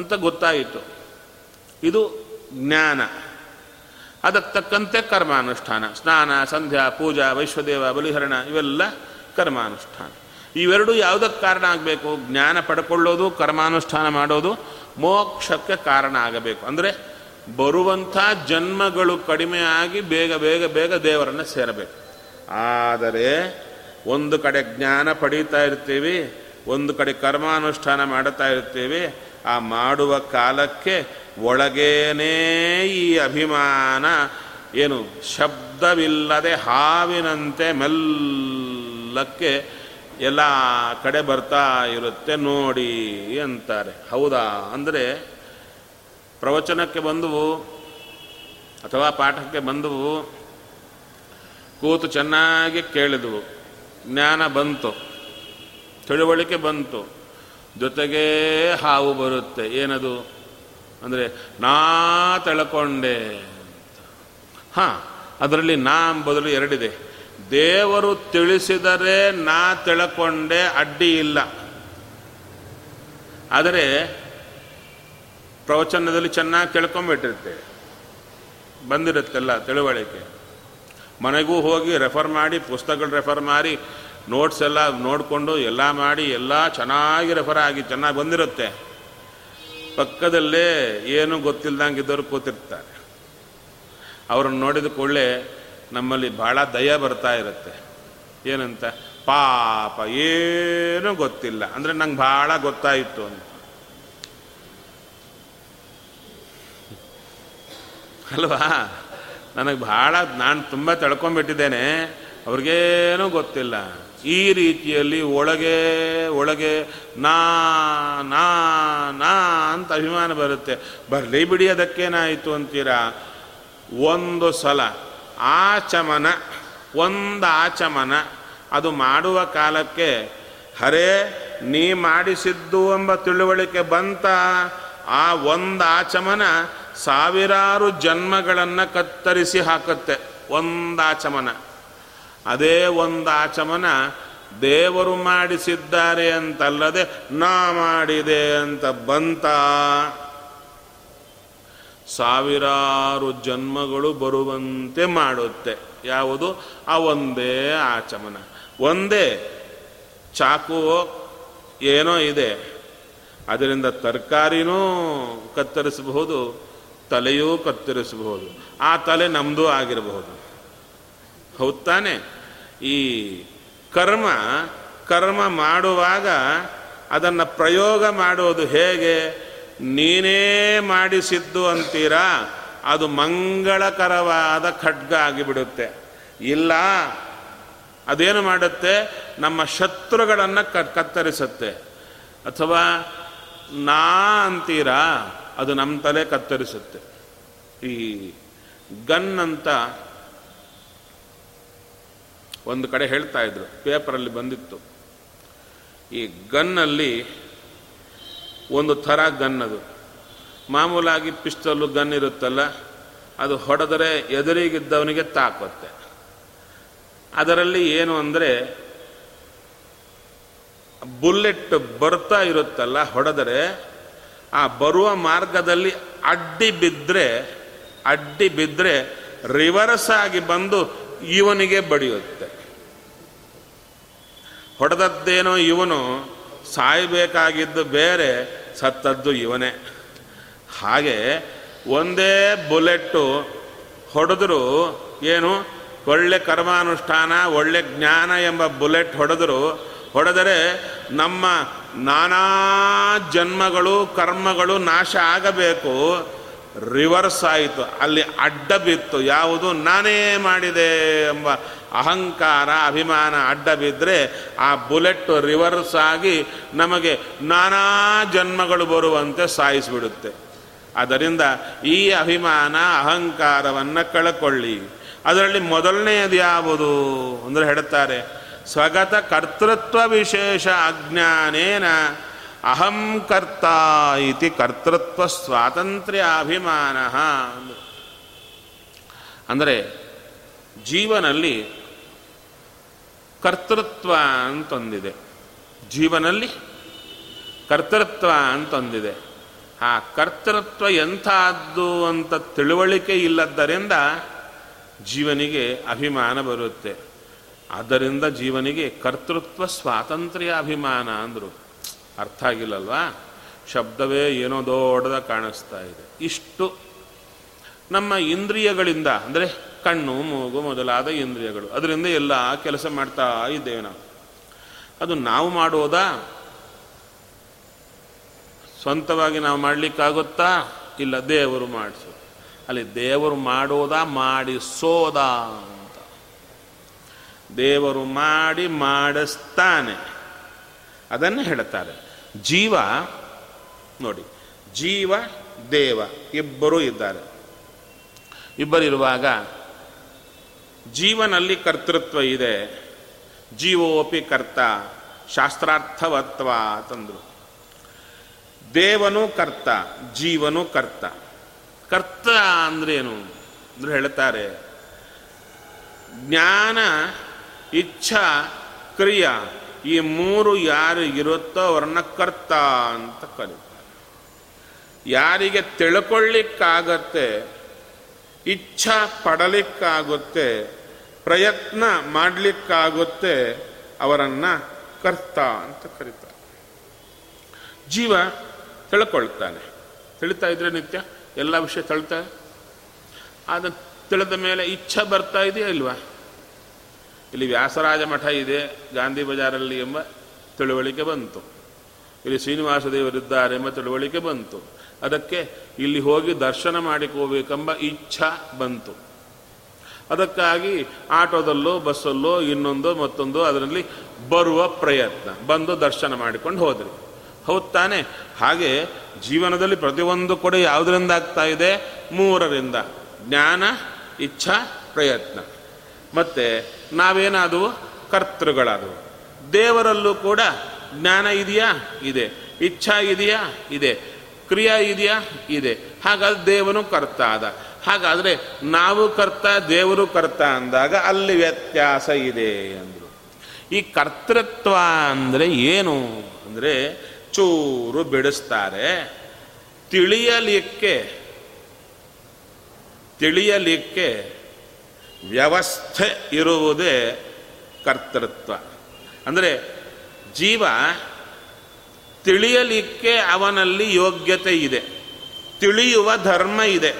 ಅಂತ ಗೊತ್ತಾಯಿತು. ಇದು ಜ್ಞಾನ. ಅದಕ್ಕೆ ತಕ್ಕಂತೆ ಕರ್ಮಾನುಷ್ಠಾನ, ಸ್ನಾನ, ಸಂಧ್ಯಾ, ಪೂಜಾ, ವೈಶ್ವದೇವ, ಬಲಿಹರಣ, ಇವೆಲ್ಲ ಕರ್ಮಾನುಷ್ಠಾನ. ಇವೆರಡೂ ಯಾವುದಕ್ಕೆ ಕಾರಣ ಆಗಬೇಕು? ಜ್ಞಾನ ಪಡ್ಕೊಳ್ಳೋದು, ಕರ್ಮಾನುಷ್ಠಾನ ಮಾಡೋದು ಮೋಕ್ಷಕ್ಕೆ ಕಾರಣ ಆಗಬೇಕು. ಅಂದರೆ ಬರುವಂಥ ಜನ್ಮಗಳು ಕಡಿಮೆಯಾಗಿ ಬೇಗ ಬೇಗ ಬೇಗ ದೇವರನ್ನು ಸೇರಬೇಕು. ಆದರೆ ಒಂದು ಕಡೆ ಜ್ಞಾನ ಪಡೀತಾ ಇರ್ತೀವಿ, ಒಂದು ಕಡೆ ಕರ್ಮಾನುಷ್ಠಾನ ಮಾಡ್ತಾ ಇರ್ತೀವಿ. ಆ ಮಾಡುವ ಕಾಲಕ್ಕೆ ಒಳಗೇನೇ ಈ ಅಭಿಮಾನ ಏನು ಶಬ್ದವಿಲ್ಲದೆ ಹಾವಿನಂತೆ ಮೆಲ್ಲಕ್ಕೆ ಎಲ್ಲ ಕಡೆ ಬರ್ತಾ ಇರುತ್ತೆ ನೋಡಿ ಅಂತಾರೆ. ಹೌದಾ? ಅಂದರೆ ಪ್ರವಚನಕ್ಕೆ ಬಂದವು ಅಥವಾ ಪಾಠಕ್ಕೆ ಬಂದವು, ಕೂತು ಚೆನ್ನಾಗಿ ಕೇಳಿದವು, ಜ್ಞಾನ ಬಂತು, ತಿಳುವಳಿಕೆ ಬಂತು. ಜೊತೆಗೇ ಹಾವು ಬರುತ್ತೆ. ಏನದು ಅಂದರೆ ನಾ ತಿಳ್ಕೊಂಡೆ ಅಂತ. ಹಾಂ, ಅದರಲ್ಲಿ ನಾ ಬದಲು 2 ಇದೆ. ದೇವರು ತಿಳಿಸಿದರೆ ನಾ ತಿಳ್ಕೊಂಡೆ, ಅಡ್ಡಿ ಇಲ್ಲ. ಆದರೆ ಪ್ರವಚನದಲ್ಲಿ ಚೆನ್ನಾಗಿ ತಿಳ್ಕೊಂಬಿಟ್ಟಿರ್ತೇವೆ, ಬಂದಿರುತ್ತೆಲ್ಲ ತಿಳುವಳಿಕೆ. ಮನೆಗೂ ಹೋಗಿ ರೆಫರ್ ಮಾಡಿ, ಪುಸ್ತಕಗಳು ರೆಫರ್ ಮಾಡಿ, ನೋಟ್ಸ್ ಎಲ್ಲ ನೋಡಿಕೊಂಡು ಎಲ್ಲ ಮಾಡಿ, ಎಲ್ಲ ಚೆನ್ನಾಗಿ ರೆಫರ್ ಆಗಿ ಚೆನ್ನಾಗಿ ಬಂದಿರುತ್ತೆ. ಪಕ್ಕದಲ್ಲೇ ಏನೂ ಗೊತ್ತಿಲ್ಲದಂಗಿದ್ದವ್ರು ಕೂತಿರ್ತಾರೆ. ಅವ್ರನ್ನ ನೋಡಿದ ಕೂಡಲೇ ನಮ್ಮಲ್ಲಿ ಭಾಳ ದಯ ಬರ್ತಾ ಇರುತ್ತೆ. ಏನಂತ? ಪಾಪ, ಏನೂ ಗೊತ್ತಿಲ್ಲ ಅಂದರೆ ನಂಗೆ ಭಾಳ ಗೊತ್ತಾಯಿತು ಅಂತ ಅಲ್ವಾ. ನನಗೆ ಭಾಳ, ನಾನು ತುಂಬ ತಿಳ್ಕೊಂಬಿಟ್ಟಿದ್ದೇನೆ, ಅವ್ರಿಗೇನೂ ಗೊತ್ತಿಲ್ಲ. ಈ ರೀತಿಯಲ್ಲಿ ಒಳಗೆ ಒಳಗೆ ನಾ ನಾ ನಾ ಅಂತ ಅಭಿಮಾನ ಬರುತ್ತೆ. ಬರಲಿ ಬಿಡಿ, ಅದಕ್ಕೇನಾಯಿತು ಅಂತೀರಾ? ಒಂದು ಸಲ ಆಚಮನ, ಒಂದು ಆಚಮನ ಅದು ಮಾಡುವ ಕಾಲಕ್ಕೆ ಹರೇ ನೀ ಮಾಡಿಸಿದ್ದು ಎಂಬ ತಿಳುವಳಿಕೆ ಬಂತ. ಆ ಒಂದು ಆಚಮನ ಸಾವಿರಾರು ಜನ್ಮಗಳನ್ನು ಕತ್ತರಿಸಿ ಹಾಕುತ್ತೆ. ಒಂದು ಆಚಮನ, ಅದೇ ಒಂದು ಆಚಮನ ದೇವರು ಮಾಡಿಸಿದ್ದಾರೆ ಅಂತಲ್ಲದೆ ನಾ ಮಾಡಿದೆ ಅಂತ ಬಂತ. ಸಾವಿರಾರು ಜನ್ಮಗಳು ಬರುವಂತೆ ಮಾಡುತ್ತೆ. ಯಾವುದು? ಆ ಒಂದೇ ಆಚಮನ. ಒಂದೇ ಚಾಕು ಏನೋ ಇದೆ, ಅದರಿಂದ ತರಕಾರಿನೂ ಕತ್ತರಿಸಬಹುದು, ತಲೆಯೂ ಕತ್ತರಿಸಬಹುದು. ಆ ತಲೆ ನಮ್ಮದೂ ಆಗಿರಬಹುದು. ಹೌದು ತಾನೆ? ಈ ಕರ್ಮ, ಕರ್ಮ ಮಾಡುವಾಗ ಅದನ್ನು ಪ್ರಯೋಗ ಮಾಡೋದು ಹೇಗೆ? ನೀನೇ ಮಾಡಿಸಿದ್ದು ಅಂತೀರಾ, ಅದು ಮಂಗಳಕರವಾದ ಖಡ್ಗ ಆಗಿಬಿಡುತ್ತೆ. ಇಲ್ಲ, ಅದೇನು ಮಾಡುತ್ತೆ, ನಮ್ಮ ಶತ್ರುಗಳನ್ನು ಕತ್ತರಿಸುತ್ತೆ. ಅಥವಾ ನಾ ಅಂತೀರಾ, ಅದು ನಮ್ಮ ತಲೆ ಕತ್ತರಿಸುತ್ತೆ. ಈ ಗನ್ ಅಂತ ಒಂದು ಕಡೆ ಹೇಳ್ತಾ ಇದ್ರು, ಪೇಪರಲ್ಲಿ ಬಂದಿತ್ತು. ಈ ಗನ್ನಲ್ಲಿ ಒಂದು ಥರ ಗನ್, ಅದು ಮಾಮೂಲಾಗಿ ಪಿಸ್ಟಲ್ಲು ಗನ್ ಇರುತ್ತಲ್ಲ, ಅದು ಹೊಡೆದರೆ ಎದುರಿಗಿದ್ದವನಿಗೆ ತಾಕುತ್ತೆ. ಅದರಲ್ಲಿ ಏನು ಅಂದರೆ, ಬುಲೆಟ್ ಬರ್ತಾ ಇರುತ್ತಲ್ಲ, ಹೊಡೆದರೆ ಆ ಬರುವ ಮಾರ್ಗದಲ್ಲಿ ಅಡ್ಡಿ ಬಿದ್ದರೆ ರಿವರ್ಸ್ ಆಗಿ ಬಂದು ಇವನಿಗೆ ಬಡಿಯುತ್ತೆ. ಹೊಡೆದದ್ದೇನೋ ಇವನು, ಸಾಯಬೇಕಾಗಿದ್ದು ಬೇರೆ, ಸತ್ತದ್ದು ಇವನೇ. ಹಾಗೆ ಒಂದೇ ಬುಲೆಟ್ಟು ಹೊಡೆದರೂ ಏನು, ಒಳ್ಳೆ ಕರ್ಮಾನುಷ್ಠಾನ, ಒಳ್ಳೆ ಜ್ಞಾನ ಎಂಬ ಬುಲೆಟ್ ಹೊಡೆದರೆ ನಮ್ಮ ನಾನಾ ಜನ್ಮಗಳು ಕರ್ಮಗಳು ನಾಶ ಆಗಬೇಕು. ರಿವರ್ಸ್ ಆಯಿತು, ಅಲ್ಲಿ ಅಡ್ಡ ಬಿತ್ತು. ಯಾವುದು? ನಾನೇ ಮಾಡಿದೆ ಎಂಬ ಅಹಂಕಾರ ಅಭಿಮಾನ ಅಡ್ಡ ಬಿದ್ದರೆ ಆ ಬುಲೆಟ್ ರಿವರ್ಸ್ ಆಗಿ ನಮಗೆ ನಾನಾ ಜನ್ಮಗಳು ಬರುವಂತೆ ಸಾಯಿಸಿಬಿಡುತ್ತೆ. ಆದ್ದರಿಂದ ಈ ಅಭಿಮಾನ ಅಹಂಕಾರವನ್ನು ಕಳ್ಕೊಳ್ಳಿ. ಅದರಲ್ಲಿ ಮೊದಲನೆಯದು ಯಾವುದು ಅಂದರೆ ಹೇಳ್ತಾರೆ, ಸ್ವಗತ ಕರ್ತೃತ್ವ ವಿಶೇಷ ಅಜ್ಞಾನೇನ ಅಹಂಕರ್ತ ಇತಿ ಕರ್ತೃತ್ವ ಸ್ವಾತಂತ್ರ್ಯ ಅಭಿಮಾನ. ಅಂದರೆ ಜೀವನಲ್ಲಿ ಕರ್ತೃತ್ವ ಅಂತೊಂದಿದೆ, ಆ ಕರ್ತೃತ್ವ ಎಂಥದ್ದು ಅಂತ ತಿಳುವಳಿಕೆ ಇಲ್ಲದ್ದರಿಂದ ಜೀವನಿಗೆ ಅಭಿಮಾನ ಬರುತ್ತೆ. ಆದ್ದರಿಂದ ಜೀವನಿಗೆ ಕರ್ತೃತ್ವ ಸ್ವಾತಂತ್ರ್ಯ ಅಭಿಮಾನ ಅಂದರು. ಅರ್ಥ ಆಗಿಲ್ಲಲ್ವಾ? ಶಬ್ದವೇ ಏನೋ ದೊಡ್ಡದಾಗಿ ಕಾಣಿಸ್ತಾ ಇದೆ. ಇಷ್ಟು ನಮ್ಮ ಇಂದ್ರಿಯಗಳಿಂದ, ಅಂದರೆ ಕಣ್ಣು ಮೂಗು ಮೊದಲಾದ ಇಂದ್ರಿಯಗಳು, ಅದರಿಂದ ಎಲ್ಲ ಕೆಲಸ ಮಾಡ್ತಾ ಇದ್ದೇವೆ ನಾವು. ಅದು ನಾವು ಮಾಡೋದಾ? ಸ್ವಂತವಾಗಿ ನಾವು ಮಾಡಲಿಕ್ಕಾಗುತ್ತಾ? ಇಲ್ಲ, ದೇವರು ಮಾಡಿಸು. ಅಲ್ಲಿ ದೇವರು ಮಾಡೋದಾ ಮಾಡಿಸೋದಾ ಅಂತ. ದೇವರು ಮಾಡಿ ಮಾಡಿಸ್ತಾನೆ, ಅದನ್ನು ಹೇಳ್ತಾರೆ. ಜೀವ ನೋಡಿ, ಜೀವ ದೇವ ಇಬ್ಬರೂ ಇದ್ದಾರೆ. ಇಬ್ಬರಿರುವಾಗ ಜೀವನಲ್ಲಿ ಕರ್ತೃತ್ವ ಇದೆ. ಜೀವೋಪಿ ಕರ್ತ ಶಾಸ್ತ್ರಾರ್ಥವತ್ವ ತಂದರು. ದೇವನು ಕರ್ತ, ಜೀವನು ಕರ್ತ. ಕರ್ತ ಅಂದ್ರೇನು ಅಂದ್ರೆ ಹೇಳ್ತಾರೆ, ಜ್ಞಾನ ಇಚ್ಛಾ ಕ್ರಿಯಾ ಈ ಮೂರು ಯಾರಿಗಿರುತ್ತೋ ಅವ್ರನ್ನ ಕರ್ತ ಅಂತ ಕರೀತಾರೆ. ಯಾರಿಗೆ ತಿಳ್ಕೊಳ್ಳಿಕ್ಕಾಗತ್ತೆ, ಇಚ್ಛಾ ಪಡಲಿಕ್ಕಾಗುತ್ತೆ, ಪ್ರಯತ್ನ ಮಾಡಲಿಕ್ಕಾಗುತ್ತೆ, ಅವರನ್ನು ಕರ್ತ ಅಂತ ಕರೀತಾರೆ. ಜೀವ ತಿಳ್ಕೊಳ್ತಾನೆ, ತಿಳಿತಾ ಇದ್ರೆ ನಿತ್ಯ ಎಲ್ಲ ವಿಷಯ ತಿಳ್ತಾರೆ. ಅದನ್ನು ತಿಳಿದ ಮೇಲೆ ಇಚ್ಛೆ ಬರ್ತಾ ಇದೆಯಾ ಇಲ್ವಾ? ಇಲ್ಲಿ ವ್ಯಾಸರಾಜ ಮಠ ಇದೆ ಗಾಂಧಿ ಬಜಾರಲ್ಲಿ ಎಂಬ ತಿಳುವಳಿಕೆ ಬಂತು. ಇಲ್ಲಿ ಶ್ರೀನಿವಾಸ ದೇವರಿದ್ದಾರೆ ಎಂಬ ತಿಳುವಳಿಕೆ ಬಂತು. ಅದಕ್ಕೆ ಇಲ್ಲಿ ಹೋಗಿ ದರ್ಶನ ಮಾಡಿಕೋಬೇಕೆಂಬ ಇಚ್ಛೆ ಬಂತು. ಅದಕ್ಕಾಗಿ ಆಟೋದಲ್ಲೋ ಬಸ್ಸಲ್ಲೋ ಇನ್ನೊಂದು ಮತ್ತೊಂದು ಅದರಲ್ಲಿ ಬರುವ ಪ್ರಯತ್ನ, ಬಂದು ದರ್ಶನ ಮಾಡಿಕೊಂಡು ಹೋದ್ರಿ. ಹೌದು ತಾನೆ? ಹಾಗೆ ಜೀವನದಲ್ಲಿ ಪ್ರತಿಯೊಂದು ಕೂಡ ಯಾವುದರಿಂದ ಆಗ್ತಾ ಇದೆ? ಮೂರರಿಂದ: ಜ್ಞಾನ, ಇಚ್ಛಾ, ಪ್ರಯತ್ನ. ಮತ್ತು ನಾವೇನಾದವು? ಕರ್ತೃಗಳಾದವು. ದೇವರಲ್ಲೂ ಕೂಡ ಜ್ಞಾನ ಇದೆಯಾ? ಇದೆ. ಇಚ್ಛಾ ಇದೆಯಾ? ಇದೆ. ಕ್ರಿಯಾ ಇದೆಯಾ? ಇದೆ. ಹಾಗಾದ್ರೆ ದೇವನು ಕರ್ತ ಆದ. ಹಾಗಾದರೆ ನಾವು ಕರ್ತ, ದೇವರು ಕರ್ತ ಅಂದಾಗ ಅಲ್ಲಿ ವ್ಯತ್ಯಾಸ ಇದೆ ಅಂದರು. ಈ ಕರ್ತೃತ್ವ ಅಂದರೆ ಏನು ಅಂದರೆ ಚೂರು ಬಿಡಿಸ್ತಾರೆ, ತಿಳಿಯಲಿಕ್ಕೆ ವ್ಯವಸ್ಥೆ ಇರುವುದೇ ಕರ್ತೃತ್ವ. ಅಂದರೆ ಜೀವ ತಿಳಿಯಲಿಕ್ಕೆ ಅವನಲ್ಲಿ ಯೋಗ್ಯತೆ ಇದೆ, ತಿಳಿಯುವ ಧರ್ಮ ಇದೆ,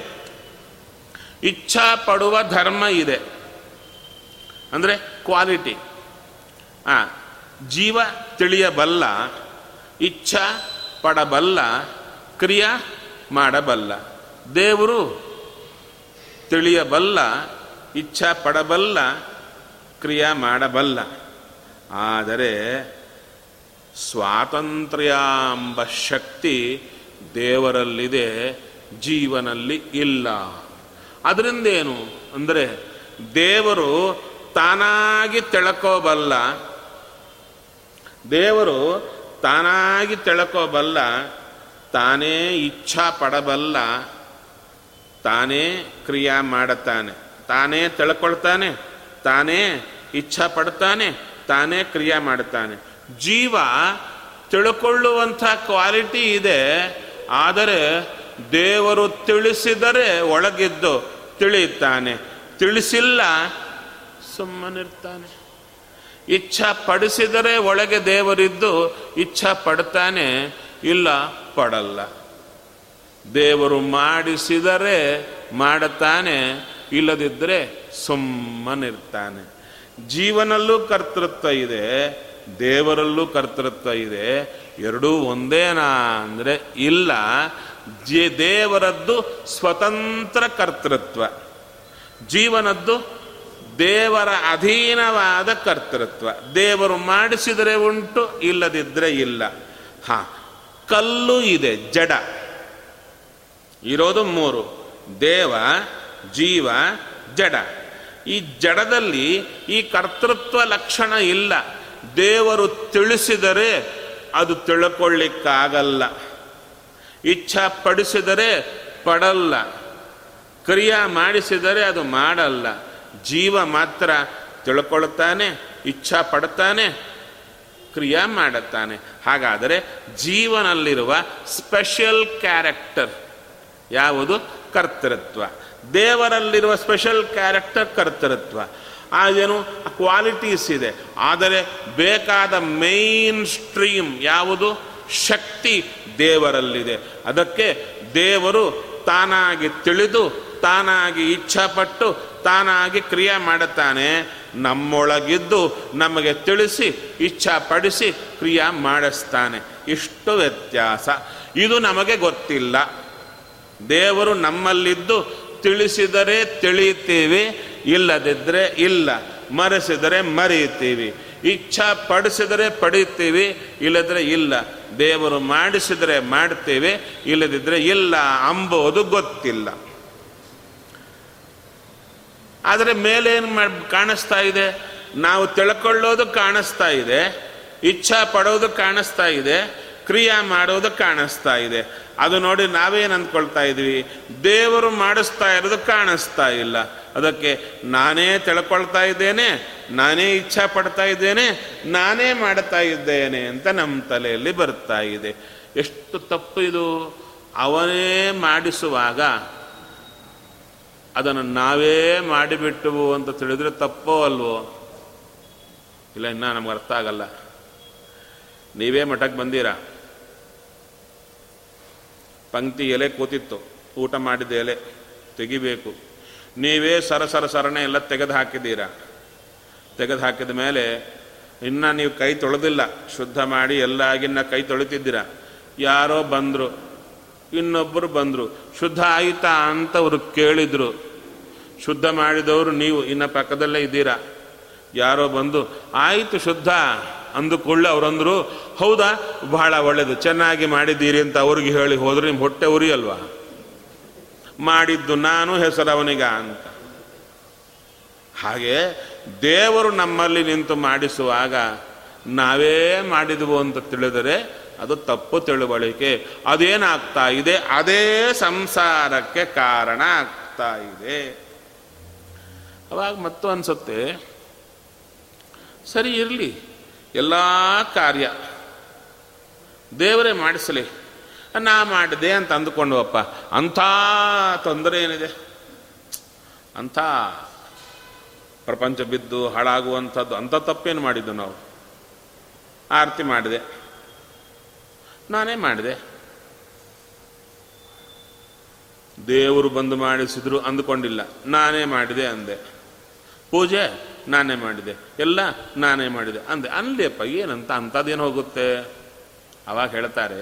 ಇಚ್ಛಾ ಪಡುವ ಧರ್ಮ ಇದೆ, ಅಂದರೆ ಕ್ವಾಲಿಟಿ. ಜೀವ ತಿಳಿಯಬಲ್ಲ, ಇಚ್ಛಾ ಪಡಬಲ್ಲ, ಕ್ರಿಯಾ ಮಾಡಬಲ್ಲ. ದೇವರು ತಿಳಿಯಬಲ್ಲ, ಇಚ್ಛಾ ಪಡಬಲ್ಲ, ಸತ್ಕ್ರಿಯ ಮಾಡಬಲ್ಲ. ಆದರೆ ಸ್ವಾತಂತ್ರ್ಯ ಎಂಬ ಶಕ್ತಿ ದೇವರಲ್ಲಿದೆ, ಜೀವನಲ್ಲಿ ಇಲ್ಲ. ಅದರಿಂದೇನು ಅಂದರೆ ದೇವರು ತಾನಾಗಿ ತಿಳ್ಕೋಬಲ್ಲ, ದೇವರು ತಾನಾಗಿ ತಿಳ್ಕೋಬಲ್ಲ, ತಾನೇ ಇಚ್ಛಾ ಪಡಬಲ್ಲ, ತಾನೇ ಕ್ರಿಯಾ ಮಾಡುತ್ತಾನೆ, ತಾನೇ ತಿಳ್ಕೊಳ್ತಾನೆ, ತಾನೇ ಇಚ್ಛಾ ಪಡ್ತಾನೆ, ತಾನೇ ಕ್ರಿಯೆ ಮಾಡ್ತಾನೆ. ಜೀವ ತಿಳ್ಕೊಳ್ಳುವಂಥ ಕ್ವಾಲಿಟಿ ಇದೆ, ಆದರೆ ದೇವರು ತಿಳಿಸಿದರೆ ಒಳಗಿದ್ದು ತಿಳಿಯುತ್ತಾನೆ, ತಿಳಿಸಿಲ್ಲ ಸುಮ್ಮನಿರ್ತಾನೆ. ಇಚ್ಛಾ ಪಡಿಸಿದರೆ ಒಳಗೆ ದೇವರಿದ್ದು ಇಚ್ಛಾ ಪಡ್ತಾನೆ, ಇಲ್ಲ ಪಡಲ್ಲ. ದೇವರು ಮಾಡಿಸಿದರೆ ಮಾಡುತ್ತಾನೆ, ಇಲ್ಲದಿದ್ದರೆ ಸುಮ್ಮನಿರ್ತಾನೆ. ಜೀವನಲ್ಲೂ ಕರ್ತೃತ್ವ ಇದೆ, ದೇವರಲ್ಲೂ ಕರ್ತೃತ್ವ ಇದೆ. ಎರಡೂ ಒಂದೇನಾ ಅಂದರೆ ಇಲ್ಲ. ದೇವರದ್ದು ಸ್ವತಂತ್ರ ಕರ್ತೃತ್ವ, ಜೀವನದ್ದು ದೇವರ ಅಧೀನವಾದ ಕರ್ತೃತ್ವ. ದೇವರು ಮಾಡಿಸಿದರೆ ಉಂಟು, ಇಲ್ಲದಿದ್ದರೆ ಇಲ್ಲ. ಹಾಂ, ಕಲ್ಲು ಇದೆ, ಜಡ. ಇರೋದು ಮೂರು: ದೇವ, ಜೀವ, ಜಡ. ಈ ಜಡದಲ್ಲಿ ಈ ಕರ್ತೃತ್ವ ಲಕ್ಷಣ ಇಲ್ಲ. ದೇವರು ತಿಳಿಸಿದರೆ ಅದು ತಿಳ್ಕೊಳ್ಳಿಕ್ಕಾಗಲ್ಲ, ಇಚ್ಛಾ ಪಡಿಸಿದರೆ ಪಡಲ್ಲ, ಕ್ರಿಯಾ ಮಾಡಿಸಿದರೆ ಅದು ಮಾಡಲ್ಲ. ಜೀವ ಮಾತ್ರ ತಿಳ್ಕೊಳ್ತಾನೆ, ಇಚ್ಛಾ ಪಡ್ತಾನೆ, ಕ್ರಿಯಾ ಮಾಡುತ್ತಾನೆ. ಹಾಗಾದರೆ ಜೀವನಲ್ಲಿರುವ ಸ್ಪೆಷಲ್ ಕ್ಯಾರೆಕ್ಟರ್ ಯಾವುದು? ಕರ್ತೃತ್ವ. ದೇವರಲ್ಲಿರುವ ಸ್ಪೆಷಲ್ ಕ್ಯಾರೆಕ್ಟರ್ ಕರ್ತೃತ್ವ. ಅದೇನು ಕ್ವಾಲಿಟೀಸ್ ಇದೆ, ಆದರೆ ಬೇಕಾದ ಮೇನ್ ಸ್ಟ್ರೀಮ್ ಯಾವುದು? ಶಕ್ತಿ ದೇವರಲ್ಲಿದೆ. ಅದಕ್ಕೆ ದೇವರು ತಾನಾಗಿ ತಿಳಿದು, ತಾನಾಗಿ ಇಚ್ಛಾಪಟ್ಟು, ತಾನಾಗಿ ಕ್ರಿಯೆ ಮಾಡುತ್ತಾನೆ. ನಮ್ಮೊಳಗಿದ್ದು ನಮಗೆ ತಿಳಿಸಿ, ಇಚ್ಛಾಪಡಿಸಿ ಕ್ರಿಯೆ ಮಾಡಿಸ್ತಾನೆ. ಇಷ್ಟು ವ್ಯತ್ಯಾಸ. ಇದು ನಮಗೆ ಗೊತ್ತಿಲ್ಲ. ದೇವರು ನಮ್ಮಲ್ಲಿದ್ದು ತಿಳಿಸಿದರೆ ತಿಳಿಯುತ್ತೀವಿ, ಇಲ್ಲದಿದ್ದರೆ ಇಲ್ಲ, ಮರೆಸಿದರೆ ಮರೆಯುತ್ತೀವಿ, ಇಚ್ಛಾ ಪಡಿಸಿದರೆ ಪಡೀತೀವಿ, ಇಲ್ಲದಿದ್ದರೆ ಇಲ್ಲ, ದೇವರು ಮಾಡಿಸಿದರೆ ಮಾಡ್ತೀವಿ, ಇಲ್ಲದಿದ್ದರೆ ಇಲ್ಲ ಅಂಬೋದು ಗೊತ್ತಿಲ್ಲ. ಆದರೆ ಮೇಲೇನು ಕಾಣಿಸ್ತಾ ಇದೆ? ನಾವು ತಿಳ್ಕೊಳ್ಳೋದು ಕಾಣಿಸ್ತಾ ಇದೆ, ಇಚ್ಛಾ ಪಡೋದು ಕಾಣಿಸ್ತಾ ಇದೆ, ಕ್ರಿಯಾ ಮಾಡೋದು ಕಾಣಿಸ್ತಾ ಇದೆ. ಅದು ನೋಡಿ ನಾವೇನು ಅಂದ್ಕೊಳ್ತಾ ಇದ್ವಿ? ದೇವರು ಮಾಡಿಸ್ತಾ ಇರೋದು ಕಾಣಿಸ್ತಾ ಇಲ್ಲ, ಅದಕ್ಕೆ ನಾನೇ ತಿಳ್ಕೊಳ್ತಾ ಇದ್ದೇನೆ, ನಾನೇ ಇಚ್ಛಾ ಪಡ್ತಾ ಇದ್ದೇನೆ, ನಾನೇ ಮಾಡ್ತಾ ಇದ್ದೇನೆ ಅಂತ ನಮ್ಮ ತಲೆಯಲ್ಲಿ ಬರ್ತಾ ಇದೆ. ಎಷ್ಟು ತಪ್ಪು ಇದು! ಅವನೇ ಮಾಡಿಸುವಾಗ ಅದನ್ನು ನಾವೇ ಮಾಡಿಬಿಟ್ಟವು ಅಂತ ತಿಳಿದ್ರೆ ತಪ್ಪೋ ಅಲ್ವೋ? ಇಲ್ಲ, ಇನ್ನೂ ನಮ್ಗೆ ಅರ್ಥ ಆಗಲ್ಲ. ನೀವೇ ಮಠಕ್ಕೆ ಬಂದೀರಾ, ಪಂಕ್ತಿ ಎಲೆ ಕೂತಿತ್ತು, ಊಟ ಮಾಡಿದ ಎಲೆ ತೆಗಿಬೇಕು, ನೀವೇ ಸರಸರಣೆ ಎಲ್ಲ ತೆಗೆದು ಹಾಕಿದ್ದೀರಾ. ತೆಗೆದು ಹಾಕಿದ ಮೇಲೆ ಇನ್ನೂ ನೀವು ಕೈ ತೊಳೆದಿಲ್ಲ, ಶುದ್ಧ ಮಾಡಿ ಎಲ್ಲ ಆಗಿನ್ನ ಕೈ ತೊಳಿತಿದ್ದೀರಾ. ಯಾರೋ ಬಂದರು, ಇನ್ನೊಬ್ಬರು ಬಂದರು, ಶುದ್ಧ ಆಯಿತಾ ಅಂತ ಅವರು ಕೇಳಿದರು. ಶುದ್ಧ ಮಾಡಿದವರು ನೀವು ಇನ್ನು ಪಕ್ಕದಲ್ಲೇ ಇದ್ದೀರಾ. ಯಾರೋ ಬಂದು ಆಯಿತು ಶುದ್ಧ ಅಂದುಕೊಳ್ಳೆ. ಅವರಂದರು ಹೌದಾ, ಬಹಳ ಒಳ್ಳೆಯದು, ಚೆನ್ನಾಗಿ ಮಾಡಿದ್ದೀರಿ ಅಂತ ಅವ್ರಿಗೆ ಹೇಳಿ ಹೋದರೆ ನಿಮ್ಮ ಹೊಟ್ಟೆ ಉರಿ ಅಲ್ವಾ? ಮಾಡಿದ್ದು ನಾನು, ಹೆಸರವನಿಗ ಅಂತ. ಹಾಗೆ ದೇವರು ನಮ್ಮಲ್ಲಿ ನಿಂತು ಮಾಡಿಸುವಾಗ ನಾವೇ ಮಾಡಿದವು ಅಂತ ತಿಳಿದರೆ ಅದು ತಪ್ಪು ತಿಳುವಳಿಕೆ. ಅದೇನಾಗ್ತಾ ಇದೆ? ಅದೇ ಸಂಸಾರಕ್ಕೆ ಕಾರಣ ಆಗ್ತಾ ಇದೆ. ಅವಾಗ ಮತ್ತು ಅನಿಸುತ್ತೆ, ಸರಿ ಇರಲಿ, ಎಲ್ಲ ಕಾರ್ಯ ದೇವರೇ ಮಾಡಿಸಲಿ, ನಾ ಮಾಡಿದೆ ಅಂತ ಅಂದುಕೊಂಡವಪ್ಪ, ಅಂಥ ತೊಂದರೆ ಏನಿದೆ? ಅಂಥ ಪ್ರಪಂಚ ಬಿದ್ದು ಹಾಳಾಗುವಂಥದ್ದು, ಅಂಥ ತಪ್ಪೇನು ಮಾಡಿದ್ದು ನಾವು? ಆರತಿ ಮಾಡಿದೆ, ನಾನೇ ಮಾಡಿದೆ, ದೇವರು ಬಂದು ಮಾಡಿಸಿದ್ರು ಅಂದುಕೊಂಡಿಲ್ಲ, ನಾನೇ ಮಾಡಿದೆ ಅಂದೆ, ಪೂಜೆ ನಾನೇ ಮಾಡಿದೆ, ಎಲ್ಲ ನಾನೇ ಮಾಡಿದೆ ಅಂದೆ. ಅನ್ಲಿಯಪ್ಪ, ಏನಂತ ಅಂಥದ್ದೇನು ಹೋಗುತ್ತೆ? ಅವಾಗ ಹೇಳ್ತಾರೆ,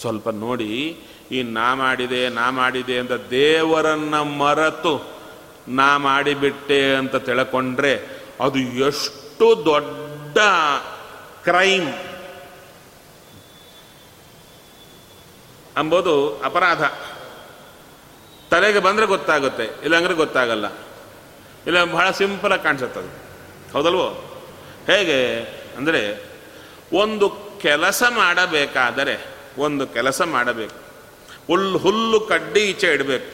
ಸ್ವಲ್ಪ ನೋಡಿ, ಈ ನಾ ಮಾಡಿದೆ ಅಂತ ದೇವರನ್ನು ಮರೆತು ನಾ ಮಾಡಿಬಿಟ್ಟೆ ಅಂತ ತಿಳ್ಕೊಂಡ್ರೆ ಅದು ಎಷ್ಟು ದೊಡ್ಡ ಕ್ರೈಮ್ ಅಂಬೋದು, ಅಪರಾಧ. ತಲೆಗೆ ಬಂದರೆ ಗೊತ್ತಾಗುತ್ತೆ, ಇಲ್ಲಾಂದರೆ ಗೊತ್ತಾಗಲ್ಲ, ಇಲ್ಲ ಬಹಳ ಸಿಂಪಲಾಗಿ ಕಾಣಿಸುತ್ತದೆ. ಹೌದಲ್ವೋ? ಹೇಗೆ ಅಂದರೆ, ಒಂದು ಕೆಲಸ ಮಾಡಬೇಕಾದರೆ ಹುಲ್ಲು ಕಡ್ಡಿ ಈಚೆ ಇಡಬೇಕು.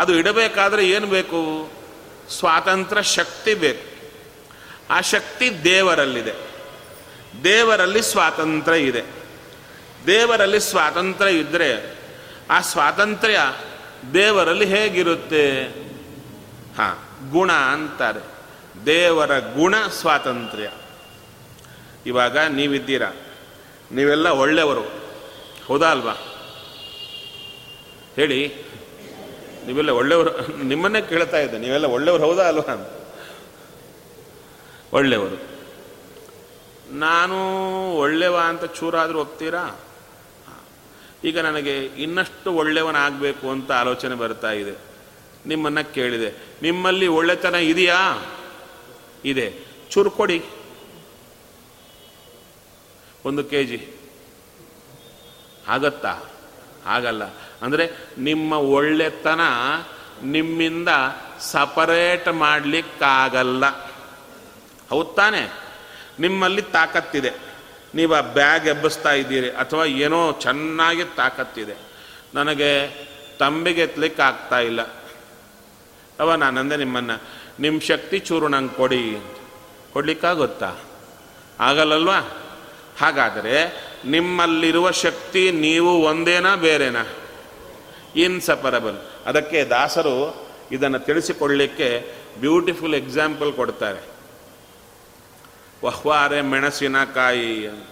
ಅದು ಇಡಬೇಕಾದ್ರೆ ಏನು ಬೇಕು? ಸ್ವಾತಂತ್ರ್ಯ ಶಕ್ತಿ ಬೇಕು. ಆ ಶಕ್ತಿ ದೇವರಲ್ಲಿದೆ, ದೇವರಲ್ಲಿ ಸ್ವಾತಂತ್ರ್ಯ ಇದೆ. ದೇವರಲ್ಲಿ ಸ್ವಾತಂತ್ರ್ಯ ಇದ್ದರೆ ಆ ಸ್ವಾತಂತ್ರ್ಯ ದೇವರಲ್ಲಿ ಹೇಗಿರುತ್ತೆ? ಹಾಂ, ಗುಣ ಅಂತಾರೆ. ದೇವರ ಗುಣ ಸ್ವಾತಂತ್ರ್ಯ. ಇವಾಗ ನೀವಿದ್ದೀರಾ, ನೀವೆಲ್ಲ ಒಳ್ಳೆಯವರು, ಹೌದಾ ಅಲ್ವಾ? ಹೇಳಿ, ನೀವೆಲ್ಲ ಒಳ್ಳೆಯವರು. ನಿಮ್ಮನ್ನೇ ಕೇಳ್ತಾ ಇದ್ದೆ, ನೀವೆಲ್ಲ ಒಳ್ಳೆಯವರು, ಹೌದಾ ಅಲ್ವಾ ಅಂತ. ಒಳ್ಳೆಯವರು. ನಾನು ಒಳ್ಳೆಯವ ಅಂತ ಚೂರಾದರೂ ಒಪ್ತೀರಾ? ಈಗ ನನಗೆ ಇನ್ನಷ್ಟು ಒಳ್ಳೆಯವನಾಗಬೇಕು ಅಂತ ಆಲೋಚನೆ ಬರ್ತಾ ಇದೆ. ನಿಮ್ಮನ್ನು ಕೇಳಿದೆ, ನಿಮ್ಮಲ್ಲಿ ಒಳ್ಳೆತನ ಇದೆಯಾ? ಇದೆ. ಚೂರು ಕೊಡಿ, 1 kg. ಆಗತ್ತಾ? ಆಗಲ್ಲ. ಅಂದರೆ ನಿಮ್ಮ ಒಳ್ಳೆತನ ನಿಮ್ಮಿಂದ ಸಪರೇಟ್ ಮಾಡಲಿಕ್ಕಾಗಲ್ಲ. ಹೌದು ತಾನೆ? ನಿಮ್ಮಲ್ಲಿ ತಾಕತ್ತಿದೆ. ನೀವು ಆ ಬ್ಯಾಗ್ ಎಬ್ಬಿಸ್ತಾ ಇದ್ದೀರಿ ಅಥವಾ ಏನೋ ಚೆನ್ನಾಗಿ ತಾಕತ್ತಿದೆ. ನನಗೆ ತಂಬಿಗೆ ಎತ್ತಲಿಕ್ಕೆ ಆಗ್ತಾ ಇಲ್ಲ ಅವ, ನಾನಂದೆ ನಿಮ್ಮನ್ನು, ನಿಮ್ಮ ಶಕ್ತಿ ಚೂರು ನಂಗೆ ಕೊಡಿ. ಕೊಡಲಿಕ್ಕಾಗುತ್ತಾ? ಆಗಲ್ಲಲ್ವಾ? ಹಾಗಾದರೆ ನಿಮ್ಮಲ್ಲಿರುವ ಶಕ್ತಿ ನೀವು ಒಂದೇನಾ ಬೇರೆನಾ? ಇನ್ಸಪರಬಲ್. ಅದಕ್ಕೆ ದಾಸರು ಇದನ್ನು ತಿಳಿಸಿಕೊಳ್ಳಲಿಕ್ಕೆ ಬ್ಯೂಟಿಫುಲ್ ಎಕ್ಸಾಂಪಲ್ ಕೊಡ್ತಾರೆ. ವಹ್ವಾರೆ ಮೆಣಸಿನಕಾಯಿ ಅಂತ.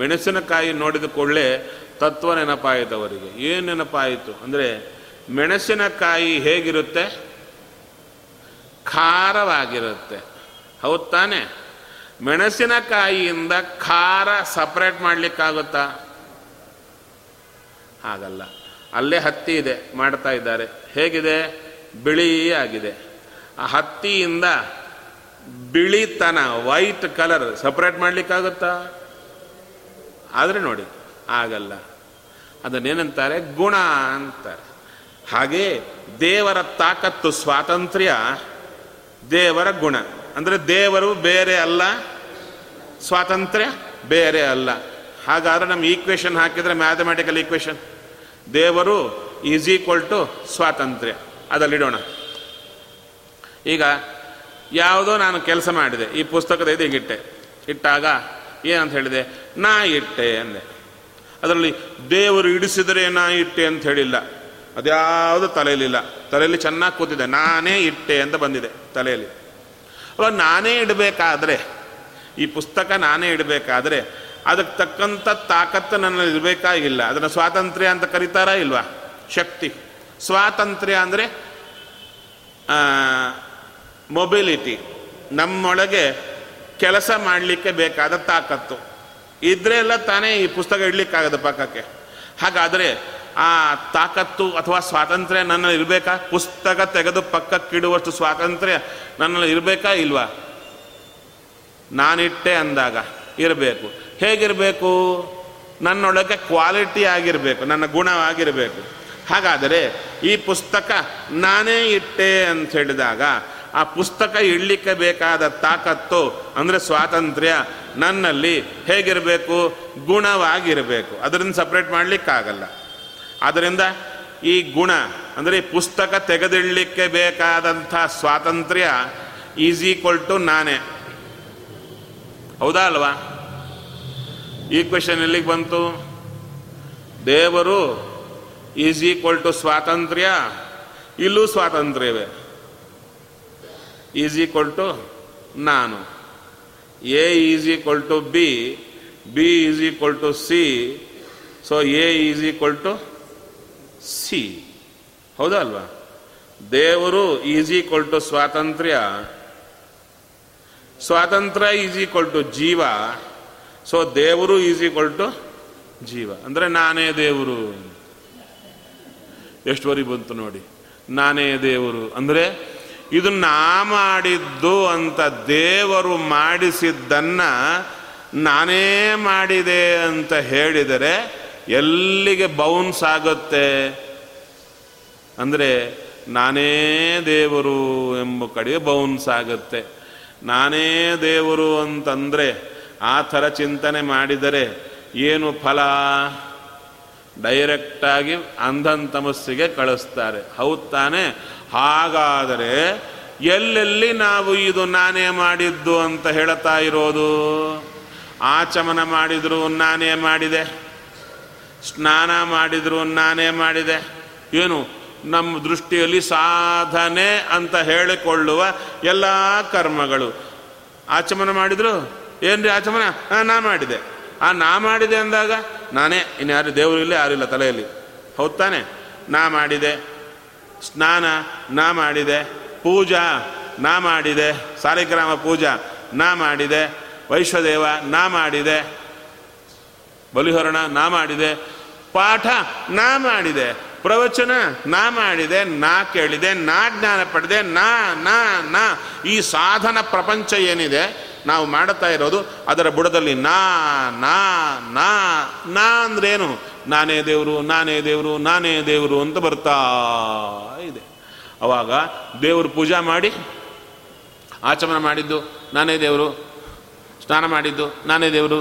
ಮೆಣಸಿನಕಾಯಿ ನೋಡಿದ ಕೂಡಲೇ ತತ್ವ ನೆನಪಾಯಿತು ಅವರಿಗೆ. ಏನು ನೆನಪಾಯಿತು ಅಂದರೆ, ಮೆಣಸಿನಕಾಯಿ ಹೇಗಿರುತ್ತೆ? ಖಾರವಾಗಿರುತ್ತೆ. ಹೌದು ತಾನೆ? ಮೆಣಸಿನಕಾಯಿಯಿಂದ ಖಾರ ಸಪ್ರೇಟ್ ಮಾಡಲಿಕ್ಕಾಗುತ್ತಾ? ಹಾಗಲ್ಲ. ಅಲ್ಲೇ ಹತ್ತಿ ಇದೆ, ಮಾಡ್ತಾ ಇದ್ದಾರೆ. ಹೇಗಿದೆ? ಬಿಳಿಯಾಗಿದೆ. ಆ ಹತ್ತಿಯಿಂದ ಬಿಳಿತನ, ವೈಟ್ ಕಲರ್ ಸಪ್ರೇಟ್ ಮಾಡಲಿಕ್ಕಾಗುತ್ತಾ? ಆದರೆ ನೋಡಿ, ಆಗಲ್ಲ. ಅದನ್ನೇನಂತಾರೆ? ಗುಣ ಅಂತಾರೆ. ಹಾಗೇ ದೇವರ ತಾಕತ್ತು, ಸ್ವಾತಂತ್ರ್ಯ ದೇವರ ಗುಣ. ಅಂದರೆ ದೇವರು ಬೇರೆ ಅಲ್ಲ, ಸ್ವಾತಂತ್ರ್ಯ ಬೇರೆ ಅಲ್ಲ. ಹಾಗಾದರೆ ನಮ್ಮ ಈಕ್ವೇಷನ್ ಹಾಕಿದರೆ, ಮ್ಯಾಥಮೆಟಿಕಲ್ ಈಕ್ವೇಷನ್, ದೇವರು ಈಸ್ ಈಕ್ವಲ್ ಟು ಸ್ವಾತಂತ್ರ್ಯ, ಅದಲ್ಲಿಡೋಣ. ಈಗ ಯಾವುದೋ ನಾನು ಕೆಲಸ ಮಾಡಿದೆ, ಈ ಪುಸ್ತಕದ ಇದು ಹೀಗಿಟ್ಟೆ. ಇಟ್ಟಾಗ ಏನಂತ ಹೇಳಿದೆ? ನಾ ಇಟ್ಟೆ ಅಂದೆ. ಅದರಲ್ಲಿ ದೇವರು ಇಡಿಸಿದರೆ ನಾ ಇಟ್ಟೆ ಅಂತ ಹೇಳಿಲ್ಲ. ಅದ್ಯಾವುದು ತಲೆಯಲ್ಲಿಲ್ಲ. ತಲೆಯಲ್ಲಿ ಚೆನ್ನಾಗಿ ಕೂತಿದೆ, ನಾನೇ ಇಟ್ಟೆ ಅಂತ ಬಂದಿದೆ ತಲೆಯಲ್ಲಿ. ಅವಾಗ ನಾನೇ ಇಡಬೇಕಾದ್ರೆ, ಈ ಪುಸ್ತಕ ನಾನೇ ಇಡಬೇಕಾದ್ರೆ ಅದಕ್ಕೆ ತಕ್ಕಂಥ ತಾಕತ್ತು ನನ್ನಲ್ಲಿ ಇರಬೇಕಾಗಿಲ್ಲ. ಅದನ್ನು ಸ್ವಾತಂತ್ರ್ಯ ಅಂತ ಕರೀತಾರಾ ಇಲ್ವಾ? ಶಕ್ತಿ. ಸ್ವಾತಂತ್ರ್ಯ ಅಂದರೆ ಮೊಬಿಲಿಟಿ, ನಮ್ಮೊಳಗೆ ಕೆಲಸ ಮಾಡಲಿಕ್ಕೆ ಬೇಕಾದ ತಾಕತ್ತು ಇದ್ರೆ ಎಲ್ಲ ತಾನೇ ಈ ಪುಸ್ತಕ ಇಡಲಿಕ್ಕಾಗದ ಪಕ್ಕಕ್ಕೆ. ಹಾಗಾದರೆ ಆ ತಾಕತ್ತು ಅಥವಾ ಸ್ವಾತಂತ್ರ್ಯ ನನ್ನಲ್ಲಿ ಇರಬೇಕಾ? ಪುಸ್ತಕ ತೆಗೆದು ಪಕ್ಕಕ್ಕಿಡುವಷ್ಟು ಸ್ವಾತಂತ್ರ್ಯ ನನ್ನಲ್ಲಿ ಇರಬೇಕಾ ಇಲ್ವಾ? ನಾನಿಟ್ಟೆ ಅಂದಾಗ ಇರಬೇಕು. ಹೇಗಿರಬೇಕು? ನನ್ನೊಳಗೆ ಕ್ವಾಲಿಟಿ ಆಗಿರಬೇಕು, ನನ್ನ ಗುಣವಾಗಿರಬೇಕು. ಹಾಗಾದರೆ ಈ ಪುಸ್ತಕ ನಾನೇ ಇಟ್ಟೆ ಅಂತ ಹೇಳಿದಾಗ ಆ ಪುಸ್ತಕ ಇಡಲಿಕ್ಕೆ ಬೇಕಾದ ತಾಕತ್ತು ಅಂದರೆ ಸ್ವಾತಂತ್ರ್ಯ ನನ್ನಲ್ಲಿ ಹೇಗಿರಬೇಕು? ಗುಣವಾಗಿರಬೇಕು. ಅದರಿಂದ ಸಪ್ರೇಟ್ ಮಾಡಲಿಕ್ಕಾಗಲ್ಲ. ಆದ್ದರಿಂದ ಈ ಗುಣ ಅಂದರೆ ಈ ಪುಸ್ತಕ ತೆಗೆದಿಡಲಿಕ್ಕೆ ಬೇಕಾದಂಥ ಸ್ವಾತಂತ್ರ್ಯ ಈಸ್ ಈಕ್ವಲ್ ಟು ನಾನೇ. ಹೌದಾ ಅಲ್ವಾ? ಈ ಕ್ವೆಶನ್ ಎಲ್ಲಿಗೆ ಬಂತು? ದೇವರು ಈಸ್ ಈಕ್ವಲ್ ಟು ಸ್ವಾತಂತ್ರ್ಯ. ಇಲ್ಲೂ ಸ್ವಾತಂತ್ರ್ಯವೇ. ಈಸ್ ಈಕ್ವಲ್ ಟು ನಾನು. A is equal to B, B is equal to C, so A is equal to C. ಹೌದಾ ಅಲ್ವಾ? ದೇವರು ಈಸ್ ಈಕ್ವಲ್ ಟು ಸ್ವಾತಂತ್ರ್ಯ, ಸ್ವಾತಂತ್ರ್ಯ ಈಸ್ ಈಕ್ವಲ್ ಟು ಜೀವ, ಸೊ ದೇವರು ಈಸ್ ಈಕ್ವಲ್ ಟು ಜೀವ. ಅಂದರೆ ನಾನೇ ದೇವರು. ಎಷ್ಟು ವರಿ ಬಂತು ನೋಡಿ, ನಾನೇ ದೇವರು. ಅಂದರೆ ಇದು ನಾ ಮಾಡಿದ್ದು ಅಂತ ದೇವರು ಮಾಡಿಸಿದ್ದನ್ನು ನಾನೇ ಮಾಡಿದೆ ಅಂತ ಹೇಳಿದರೆ ಎಲ್ಲಿಗೆ ಬೌನ್ಸ್ ಆಗುತ್ತೆ ಅಂದರೆ ನಾನೇ ದೇವರು ಎಂಬ ಕಡೆ ಬೌನ್ಸ್ ಆಗುತ್ತೆ. ನಾನೇ ದೇವರು ಅಂತಂದರೆ ಆ ಥರ ಚಿಂತನೆ ಮಾಡಿದರೆ ಏನು ಫಲ? ಡೈರೆಕ್ಟಾಗಿ ಅಂಧನ ತಮಸ್ಸಿಗೆ ಕಳಿಸ್ತಾರೆ. ಹೌದು ತಾನೆ? ಹಾಗಾದರೆ ಎಲ್ಲೆಲ್ಲಿ ನಾವು ಇದು ನಾನೇ ಮಾಡಿದ್ದು ಅಂತ ಹೇಳ್ತಾ ಇರೋದು? ಆಚಮನ ಮಾಡಿದರೂ ನಾನೇ ಮಾಡಿದೆ, ಸ್ನಾನ ಮಾಡಿದರೂ ನಾನೇ ಮಾಡಿದೆ, ಏನು ನಮ್ಮ ದೃಷ್ಟಿಯಲ್ಲಿ ಸಾಧನೆ ಅಂತ ಹೇಳಿಕೊಳ್ಳುವ ಎಲ್ಲ ಕರ್ಮಗಳು. ಆಚಮನ ಮಾಡಿದ್ರು ಏನು ರೀ ಆಚಮನ? ನಾ ಮಾಡಿದೆ. ನಾ ಮಾಡಿದೆ ಅಂದಾಗ ನಾನೇ, ಇನ್ಯಾರು ದೇವರು ಇಲ್ಲ, ಯಾರಿಲ್ಲ ತಲೆಯಲ್ಲಿ. ಹೌದು ತಾನೆ? ನಾ ಮಾಡಿದೆ. ಸ್ನಾನ ನಾ ಮಾಡಿದೆ. ಪೂಜಾ ನಾ ಮಾಡಿದೆ. ಸಾಲಿಗ್ರಾಮ ಪೂಜಾ ನಾ ಮಾಡಿದೆ. ವೈಶ್ವದೇವ ನಾ ಮಾಡಿದೆ. ಬಲಿಹರಣ ನಾ ಮಾಡಿದೆ. ಪಾಠ ನಾ ಮಾಡಿದೆ. ಪ್ರವಚನ ನಾ ಮಾಡಿದೆ. ನಾ ಕೇಳಿದೆ, ನಾ ಜ್ಞಾನ ಪಡೆದೆ, ನಾ ನಾ ನಾ ಈ ಸಾಧನ ಪ್ರಪಂಚ ಏನಿದೆ ನಾವು ಮಾಡುತ್ತಾ ಇರೋದು ಅದರ ಬುಡದಲ್ಲಿ ನಾ ನಾ ನಾ ನಾ ಅಂದ್ರೇನು? ನಾನೇ ದೇವರು, ನಾನೇ ದೇವರು, ನಾನೇ ದೇವರು ಅಂತ ಬರ್ತಾ ಇದೆ. ಅವಾಗ ದೇವರು ಪೂಜಾ ಮಾಡಿ ಆಚಮನ ಮಾಡಿದ್ದು ನಾನೇ ದೇವರು, ಸ್ನಾನ ಮಾಡಿದ್ದು ನಾನೇ ದೇವರು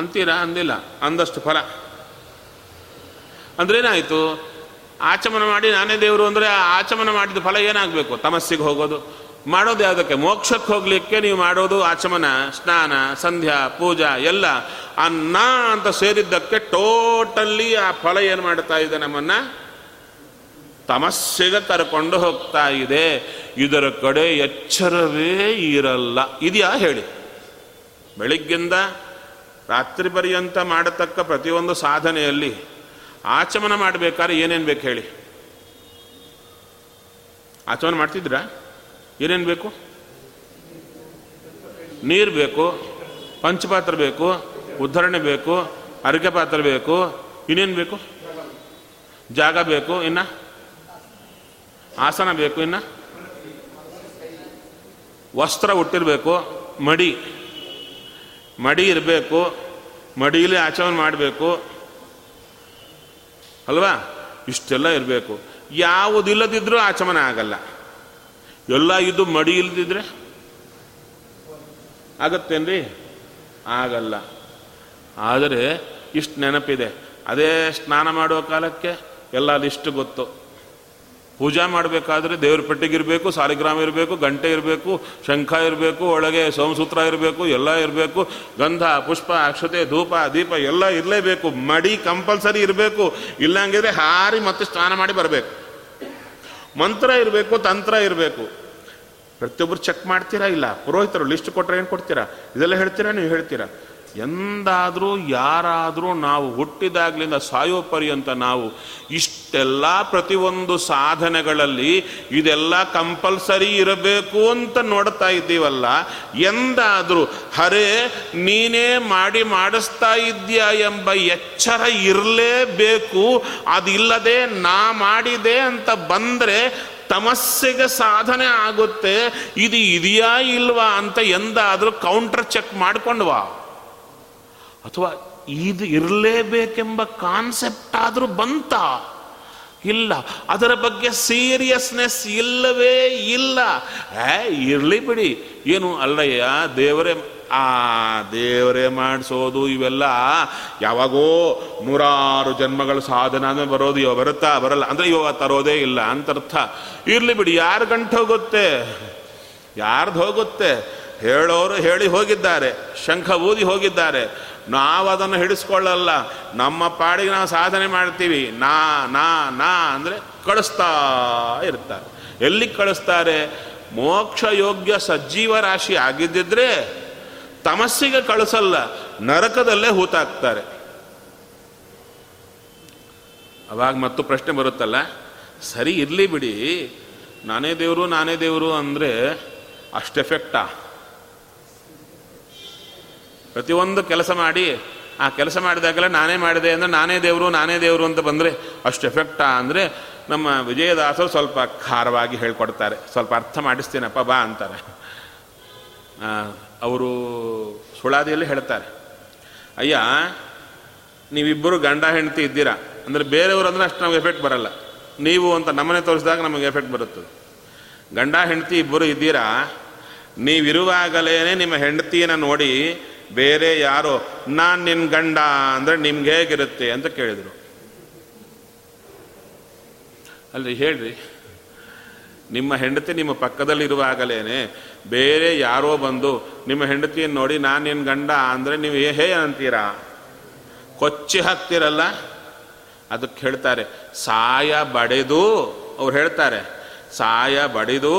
ಅಂತೀರಾ? ಅಂದಿಲ್ಲ. ಅಂದಷ್ಟು ಫಲ ಅಂದ್ರೇನಾಯಿತು? ಆಚಮನ ಮಾಡಿ ನಾನೇ ದೇವರು ಅಂದರೆ ಆಚಮನ ಮಾಡಿದ ಫಲ ಏನಾಗಬೇಕು? ತಮಸ್ಸಿಗೆ ಹೋಗೋದು. ಮಾಡೋದು ಯಾವುದಕ್ಕೆ? ಮೋಕ್ಷಕ್ಕೆ ಹೋಗಲಿಕ್ಕೆ ನೀವು ಮಾಡೋದು ಆಚಮನ, ಸ್ನಾನ, ಸಂಧ್ಯಾ, ಪೂಜಾ ಎಲ್ಲ ಅನ್ನ ಅಂತ ಸೇರಿದ್ದಕ್ಕೆ ಟೋಟಲ್ಲಿ ಆ ಫಲ ಏನು ಮಾಡ್ತಾ ಇದೆ? ನಮ್ಮನ್ನು ತಮಸ್ಸಿಗೆ ಕರ್ಕೊಂಡು ಹೋಗ್ತಾ ಇದೆ. ಇದರ ಕಡೆ ಎಚ್ಚರವೇ ಇರಲ್ಲ. ಇದೆಯಾ ಹೇಳಿ? ಬೆಳಿಗ್ಗಿಂದ ರಾತ್ರಿ ಪರ್ಯಂತ ಮಾಡತಕ್ಕ ಪ್ರತಿಯೊಂದು ಸಾಧನೆಯಲ್ಲಿ ಆಚಮನ ಮಾಡಬೇಕಾದ್ರೆ ಏನೇನು ಬೇಕು ಹೇಳಿ? ಆಚಮನ ಮಾಡ್ತಿದ್ರಾ? ಏನೇನು ಬೇಕು? ನೀರು ಬೇಕು, ಪಂಚಪಾತ್ರ ಬೇಕು, ಉದ್ಧರಣೆ ಬೇಕು, ಅರಿಕೆ ಪಾತ್ರ ಬೇಕು, ಇನ್ನೇನು ಬೇಕು? ಜಾಗ ಬೇಕು, ಇನ್ನು ಆಸನ ಬೇಕು, ಇನ್ನು ವಸ್ತ್ರ ಹುಟ್ಟಿರಬೇಕು, ಮಡಿ ಮಡಿ ಇರಬೇಕು, ಮಡಿಯಲ್ಲಿ ಆಚಮನ ಮಾಡಬೇಕು ಅಲ್ವಾ? ಇಷ್ಟೆಲ್ಲ ಇರಬೇಕು. ಯಾವುದಿಲ್ಲದಿದ್ದರೂ ಆಚಮನ ಆಗಲ್ಲ. ಎಲ್ಲ ಇದು ಮಡಿ ಇಲ್ಲದಿದ್ದರೆ ಆಗತ್ತೇನ್ರಿ? ಆಗಲ್ಲ. ಆದರೆ ಇಷ್ಟು ನೆನಪಿದೆ. ಅದೇ ಸ್ನಾನ ಮಾಡೋ ಕಾಲಕ್ಕೆ ಎಲ್ಲ ಇಷ್ಟು ಗೊತ್ತು. ಪೂಜಾ ಮಾಡಬೇಕಾದ್ರೆ ದೇವ್ರ ಪೆಟ್ಟಿಗಿರಬೇಕು, ಸಾಲಿಗ್ರಾಮ ಇರಬೇಕು, ಗಂಟೆ ಇರಬೇಕು, ಶಂಖ ಇರಬೇಕು, ಒಳಗೆ ಸೋಮಸೂತ್ರ ಇರಬೇಕು, ಎಲ್ಲ ಇರಬೇಕು, ಗಂಧ, ಪುಷ್ಪ, ಅಕ್ಷತೆ, ಧೂಪ, ದೀಪ ಎಲ್ಲ ಇರಲೇಬೇಕು. ಮಡಿ ಕಂಪಲ್ಸರಿ ಇರಬೇಕು. ಇಲ್ಲಾಂಗಿದ್ರೆ ಹಾರಿ ಮತ್ತೆ ಸ್ನಾನ ಮಾಡಿ ಬರಬೇಕು. ಮಂತ್ರ ಇರಬೇಕು, ತಂತ್ರ ಇರಬೇಕು. ಪ್ರತಿಯೊಬ್ಬರು ಚೆಕ್ ಮಾಡ್ತೀರಾ? ಇಲ್ಲ. ಪುರೋಹಿತರು ಲಿಸ್ಟ್ ಕೊಟ್ಟರೆ ಏನು ಕೊಡ್ತೀರಾ? ಇದೆಲ್ಲ ಹೇಳ್ತೀರಾ? ನೀವು ಹೇಳ್ತೀರಾ? ಎಂದಾದರೂ ಯಾರಾದರೂ ನಾವು ಹುಟ್ಟಿದಾಗಲಿಂದ ಸಾಯೋ ಪರ್ಯಂತ ನಾವು ಇಷ್ಟೆಲ್ಲ ಪ್ರತಿಯೊಂದು ಸಾಧನೆಗಳಲ್ಲಿ ಇದೆಲ್ಲ ಕಂಪಲ್ಸರಿ ಇರಬೇಕು ಅಂತ ನೋಡ್ತಾ ಇದ್ದೀವಲ್ಲ, ಎಂದಾದರೂ ಹರೇ ನೀನೇ ಮಾಡಿಸ್ತಾ ಇದೆಯಾ ಎಂಬ ಎಚ್ಚರ ಇರಲೇಬೇಕು. ಅದಿಲ್ಲದೆ ನಾ ಮಾಡಿದೆ ಅಂತ ಬಂದರೆ ತಮಸ್ಸೆಗೆ ಸಾಧನೆ ಆಗುತ್ತೆ. ಇದು ಇದೆಯಾ ಇಲ್ವಾ ಅಂತ ಎಂದಾದರೂ ಕೌಂಟರ್ ಚೆಕ್ ಮಾಡಿಕೊಂಡ್ವಾ? ಅಥವಾ ಇದು ಇರಲೇಬೇಕೆಂಬ ಕಾನ್ಸೆಪ್ಟ್ ಆದರೂ ಬಂತ? ಇಲ್ಲ. ಅದರ ಬಗ್ಗೆ ಸೀರಿಯಸ್ನೆಸ್ ಇಲ್ಲವೇ ಇಲ್ಲ. ಇರಲಿ ಬಿಡಿ, ಏನು ಅಲ್ಲಯ್ಯ ದೇವರೇ, ಆ ದೇವರೇ ಮಾಡಿಸೋದು ಇವೆಲ್ಲ ಯಾವಾಗೋ ನೂರಾರು ಜನ್ಮಗಳ ಸಾಧನ ಬರೋದು. ಇವಾಗ ಬರುತ್ತಾ? ಬರಲ್ಲ. ಅಂದರೆ ಇವಾಗ ತರೋದೇ ಇಲ್ಲ ಅಂತರ್ಥ. ಇರಲಿ ಬಿಡಿ, ಯಾರ ಗಂಟು ಹೋಗುತ್ತೆ, ಯಾರ್ದು ಹೋಗುತ್ತೆ? ಹೇಳೋರು ಹೇಳಿ ಹೋಗಿದ್ದಾರೆ, ಶಂಖ ಊದಿ ಹೋಗಿದ್ದಾರೆ. ನಾವು ಅದನ್ನು ಹಿಡಿಸ್ಕೊಳ್ಳಲ್ಲ. ನಮ್ಮ ಪಾಡಿಗೆ ನಾವು ಸಾಧನೆ ಮಾಡ್ತೀವಿ. ನಾ ನಾ ನಾ ಅಂದರೆ ಕಳಿಸ್ತಾ ಇರ್ತಾರೆ. ಎಲ್ಲಿಗೆ ಕಳಿಸ್ತಾರೆ? ಮೋಕ್ಷ ಯೋಗ್ಯ ಸಜ್ಜೀವ ರಾಶಿ ಆಗಿದ್ದಿದ್ರೆ ತಮಸ್ಸಿಗೆ ಕಳಿಸಲ್ಲ, ನರಕದಲ್ಲೇ ಹೂತಾಕ್ತಾರೆ. ಅವಾಗ ಮತ್ತು ಪ್ರಶ್ನೆ ಬರುತ್ತಲ್ಲ, ಸರಿ ಇರಲಿ ಬಿಡಿ, ನಾನೇ ದೇವರು ನಾನೇ ದೇವರು ಅಂದರೆ ಅಷ್ಟೆಫೆಕ್ಟಾ? ಪ್ರತಿಯೊಂದು ಕೆಲಸ ಮಾಡಿ ಆ ಕೆಲಸ ಮಾಡಿದಾಗೆಲ್ಲ ನಾನೇ ಮಾಡಿದೆ ಅಂದರೆ ನಾನೇ ದೇವರು ನಾನೇ ದೇವರು ಅಂತ ಬಂದರೆ ಅಷ್ಟು ಎಫೆಕ್ಟಾ? ಅಂದರೆ ನಮ್ಮ ವಿಜಯದಾಸರು ಸ್ವಲ್ಪ ಖಾರವಾಗಿ ಹೇಳ್ಕೊಡ್ತಾರೆ, ಸ್ವಲ್ಪ ಅರ್ಥ ಮಾಡಿಸ್ತೀನಪ್ಪ ಬಾ ಅಂತಾರೆ. ಅವರು ಸುಳಾದಿಯಲ್ಲಿ ಹೇಳ್ತಾರೆ, ಅಯ್ಯ ನೀವಿಬ್ಬರು ಗಂಡ ಹೆಂಡತಿ ಇದ್ದೀರಾ ಅಂದರೆ ಬೇರೆಯವರಂದ್ರೆ ಅಷ್ಟು ನಮಗೆ ಎಫೆಕ್ಟ್ ಬರಲ್ಲ, ನೀವು ಅಂತ ನಮ್ಮನೆ ತೋರಿಸಿದಾಗ ನಮಗೆ ಎಫೆಕ್ಟ್ ಬರುತ್ತದೆ. ಗಂಡ ಹೆಂಡತಿ ಇಬ್ಬರು ಇದ್ದೀರಾ, ನೀವಿರುವಾಗಲೇ ನಿಮ್ಮ ಹೆಂಡತಿಯನ್ನು ನೋಡಿ ಬೇರೆ ಯಾರೋ ನಾನು ನಿನ್ನ ಗಂಡ ಅಂದರೆ ನಿಮ್ಗೆ ಹೇಗಿರುತ್ತೆ ಅಂತ ಕೇಳಿದರು. ಅಲ್ರಿ ಹೇಳ್ರಿ, ನಿಮ್ಮ ಹೆಂಡತಿ ನಿಮ್ಮ ಪಕ್ಕದಲ್ಲಿರುವಾಗಲೇ ಬೇರೆ ಯಾರೋ ಬಂದು ನಿಮ್ಮ ಹೆಂಡತಿಯನ್ನು ನೋಡಿ ನಾನು ನಿನ್ನ ಗಂಡ ಅಂದರೆ ನೀವು ಹೇ ಅಂತೀರಾ, ಕೊಚ್ಚಿ ಹಾಕ್ತಿರಲ್ಲ. ಅದಕ್ಕೆ ಹೇಳ್ತಾರೆ ಸಾಯ ಬಡಿದು, ಅವ್ರು ಹೇಳ್ತಾರೆ ಸಾಯ ಬಡಿದು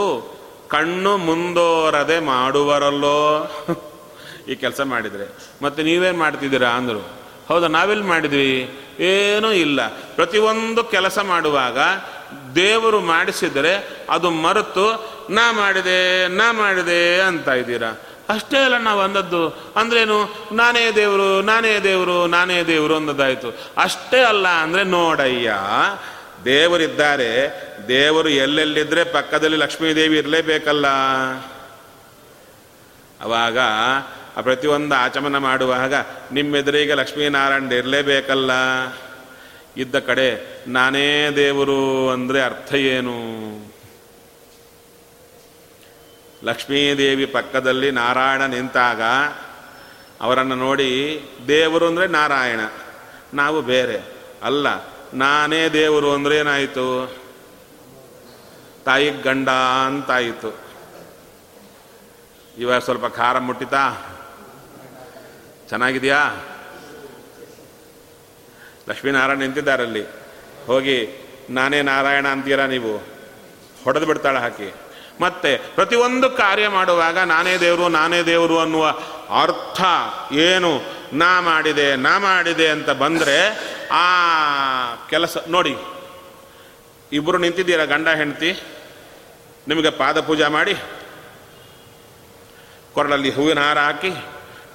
ಕಣ್ಣು ಮುಂದೋರದೆ ಮಾಡುವರಲ್ಲೋ ಈ ಕೆಲಸ ಮಾಡಿದರೆ. ಮತ್ತು ನೀವೇನು ಮಾಡ್ತಿದ್ದೀರಾ ಅಂದರು. ಹೌದಾ, ನಾವೆಲ್ಲಿ ಮಾಡಿದ್ವಿ? ಏನೂ ಇಲ್ಲ. ಪ್ರತಿಯೊಂದು ಕೆಲಸ ಮಾಡುವಾಗ ದೇವರು ಮಾಡಿಸಿದರೆ ಅದು ಮರೆತು ನಾ ಮಾಡಿದೆ ಅಂತ ಇದ್ದೀರಾ. ಅಷ್ಟೇ ಅಲ್ಲ, ನಾವು ಅಂದದ್ದು ಅಂದ್ರೇನು? ನಾನೇ ದೇವರು ಅನ್ನೋದಾಯಿತು. ಅಷ್ಟೇ ಅಲ್ಲ ಅಂದರೆ ನೋಡಯ್ಯ, ದೇವರಿದ್ದಾರೆ, ದೇವರು ಎಲ್ಲೆಲ್ಲಿದ್ದರೆ ಪಕ್ಕದಲ್ಲಿ ಲಕ್ಷ್ಮೀದೇವಿ ಇರಲೇಬೇಕಲ್ಲ. ಆವಾಗ ಆ ಪ್ರತಿಯೊಂದು ಆಚಮನ ಮಾಡುವಾಗ ನಿಮ್ಮೆದುರಿಗೆ ಲಕ್ಷ್ಮೀನಾರಾಯಣ ಇರಲೇಬೇಕಲ್ಲ. ಇದ್ದ ಕಡೆ ನಾನೇ ದೇವರು ಅಂದರೆ ಅರ್ಥ ಏನು? ಲಕ್ಷ್ಮೀದೇವಿ ಪಕ್ಕದಲ್ಲಿ ನಾರಾಯಣ ನಿಂತಾಗ ಅವರನ್ನು ನೋಡಿ ದೇವರು ಅಂದರೆ ನಾರಾಯಣ, ನಾವು ಬೇರೆ ಅಲ್ಲ. ನಾನೇ ದೇವರು ಅಂದರೆ ಏನಾಯಿತು? ತಾಯಿಗೆ ಗಂಡ ಅಂತಾಯಿತು. ಇವಾಗ ಸ್ವಲ್ಪ ಖಾರ ಮುಟ್ಟಿತಾ? ಚೆನ್ನಾಗಿದೆಯಾ? ಲಕ್ಷ್ಮೀನಾರಾಯಣ ನಿಂತಿದ್ದಾರಲ್ಲಿ ಹೋಗಿ ನಾನೇ ನಾರಾಯಣ ಅಂತೀರಾ ನೀವು? ಹೊಡೆದು ಬಿಡ್ತಾಳೆ ಹಾಕಿ. ಮತ್ತೆ ಪ್ರತಿಯೊಂದು ಕಾರ್ಯ ಮಾಡುವಾಗ ನಾನೇ ದೇವರು ಅನ್ನುವ ಅರ್ಥ ಏನು? ನಾ ಮಾಡಿದೆ ಅಂತ ಬಂದರೆ ಆ ಕೆಲಸ ನೋಡಿ. ಇಬ್ಬರು ನಿಂತಿದ್ದೀರಾ ಗಂಡ ಹೆಂಡತಿ, ನಿಮಗೆ ಪಾದ ಪೂಜೆ ಮಾಡಿ ಕೊರಳಲ್ಲಿ ಹೂವಿನ ಹಾರ ಹಾಕಿ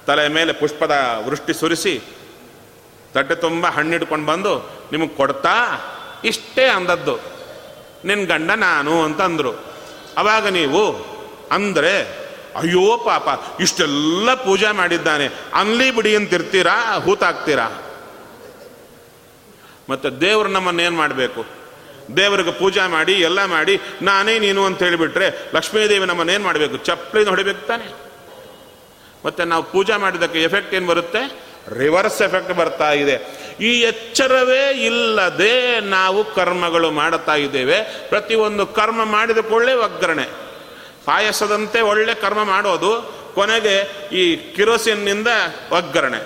ತಲೆಯ ಮೇಲೆ ಪುಷ್ಪದ ವೃಷ್ಟಿ ಸುರಿಸಿ ತಟ್ಟೆ ತುಂಬ ಹಣ್ಣಿಡ್ಕೊಂಡು ಬಂದು ನಿಮಗೆ ಕೊಡ್ತಾ ಇಷ್ಟೇ ಅಂದದ್ದು. ನಿನ್ನ ಗಂಡ ನಾನು ಅಂತಂದರು. ಆವಾಗ ನೀವು ಅಂದರೆ ಅಯ್ಯೋ ಪಾಪ ಇಷ್ಟೆಲ್ಲ ಪೂಜೆ ಮಾಡಿದ್ದಾನೆ ಅನ್ಲಿ ಬಿಡಿ ಅಂತಿರ್ತೀರಾ, ಹೂತಾಕ್ತೀರಾ. ಮತ್ತು ದೇವರು ನಮ್ಮನ್ನೇನು ಮಾಡಬೇಕು? ದೇವರಿಗೆ ಪೂಜೆ ಮಾಡಿ ಎಲ್ಲ ಮಾಡಿ ನಾನೇ ನೀನು ಅಂತ ಹೇಳಿಬಿಟ್ರೆ ಲಕ್ಷ್ಮೀದೇವಿ ನಮ್ಮನ್ನೇನು ಮಾಡಬೇಕು? ಚಪ್ಪಲಿನ ಹೊಡಿಬೇಕು ತಾನೆ. ಮತ್ತು ನಾವು ಪೂಜೆ ಮಾಡಿದ್ದಕ್ಕೆ ಎಫೆಕ್ಟ್ ಏನು ಬರುತ್ತೆ? ರಿವರ್ಸ್ ಎಫೆಕ್ಟ್ ಬರ್ತಾ ಇದೆ. ಈ ಎಚ್ಚರವೇ ಇಲ್ಲದೆ ನಾವು ಕರ್ಮಗಳು ಮಾಡುತ್ತಾ ಇದ್ದೇವೆ. ಪ್ರತಿಯೊಂದು ಕರ್ಮ ಮಾಡಿದ ಕೂಡಲೇ ಒಗ್ಗರಣೆ, ಪಾಯಸದಂತೆ ಒಳ್ಳೆ ಕರ್ಮ ಮಾಡೋದು, ಕೊನೆಗೆ ಈ ಕಿರೋಸಿನ್ನಿಂದ ಒಗ್ಗರಣೆ.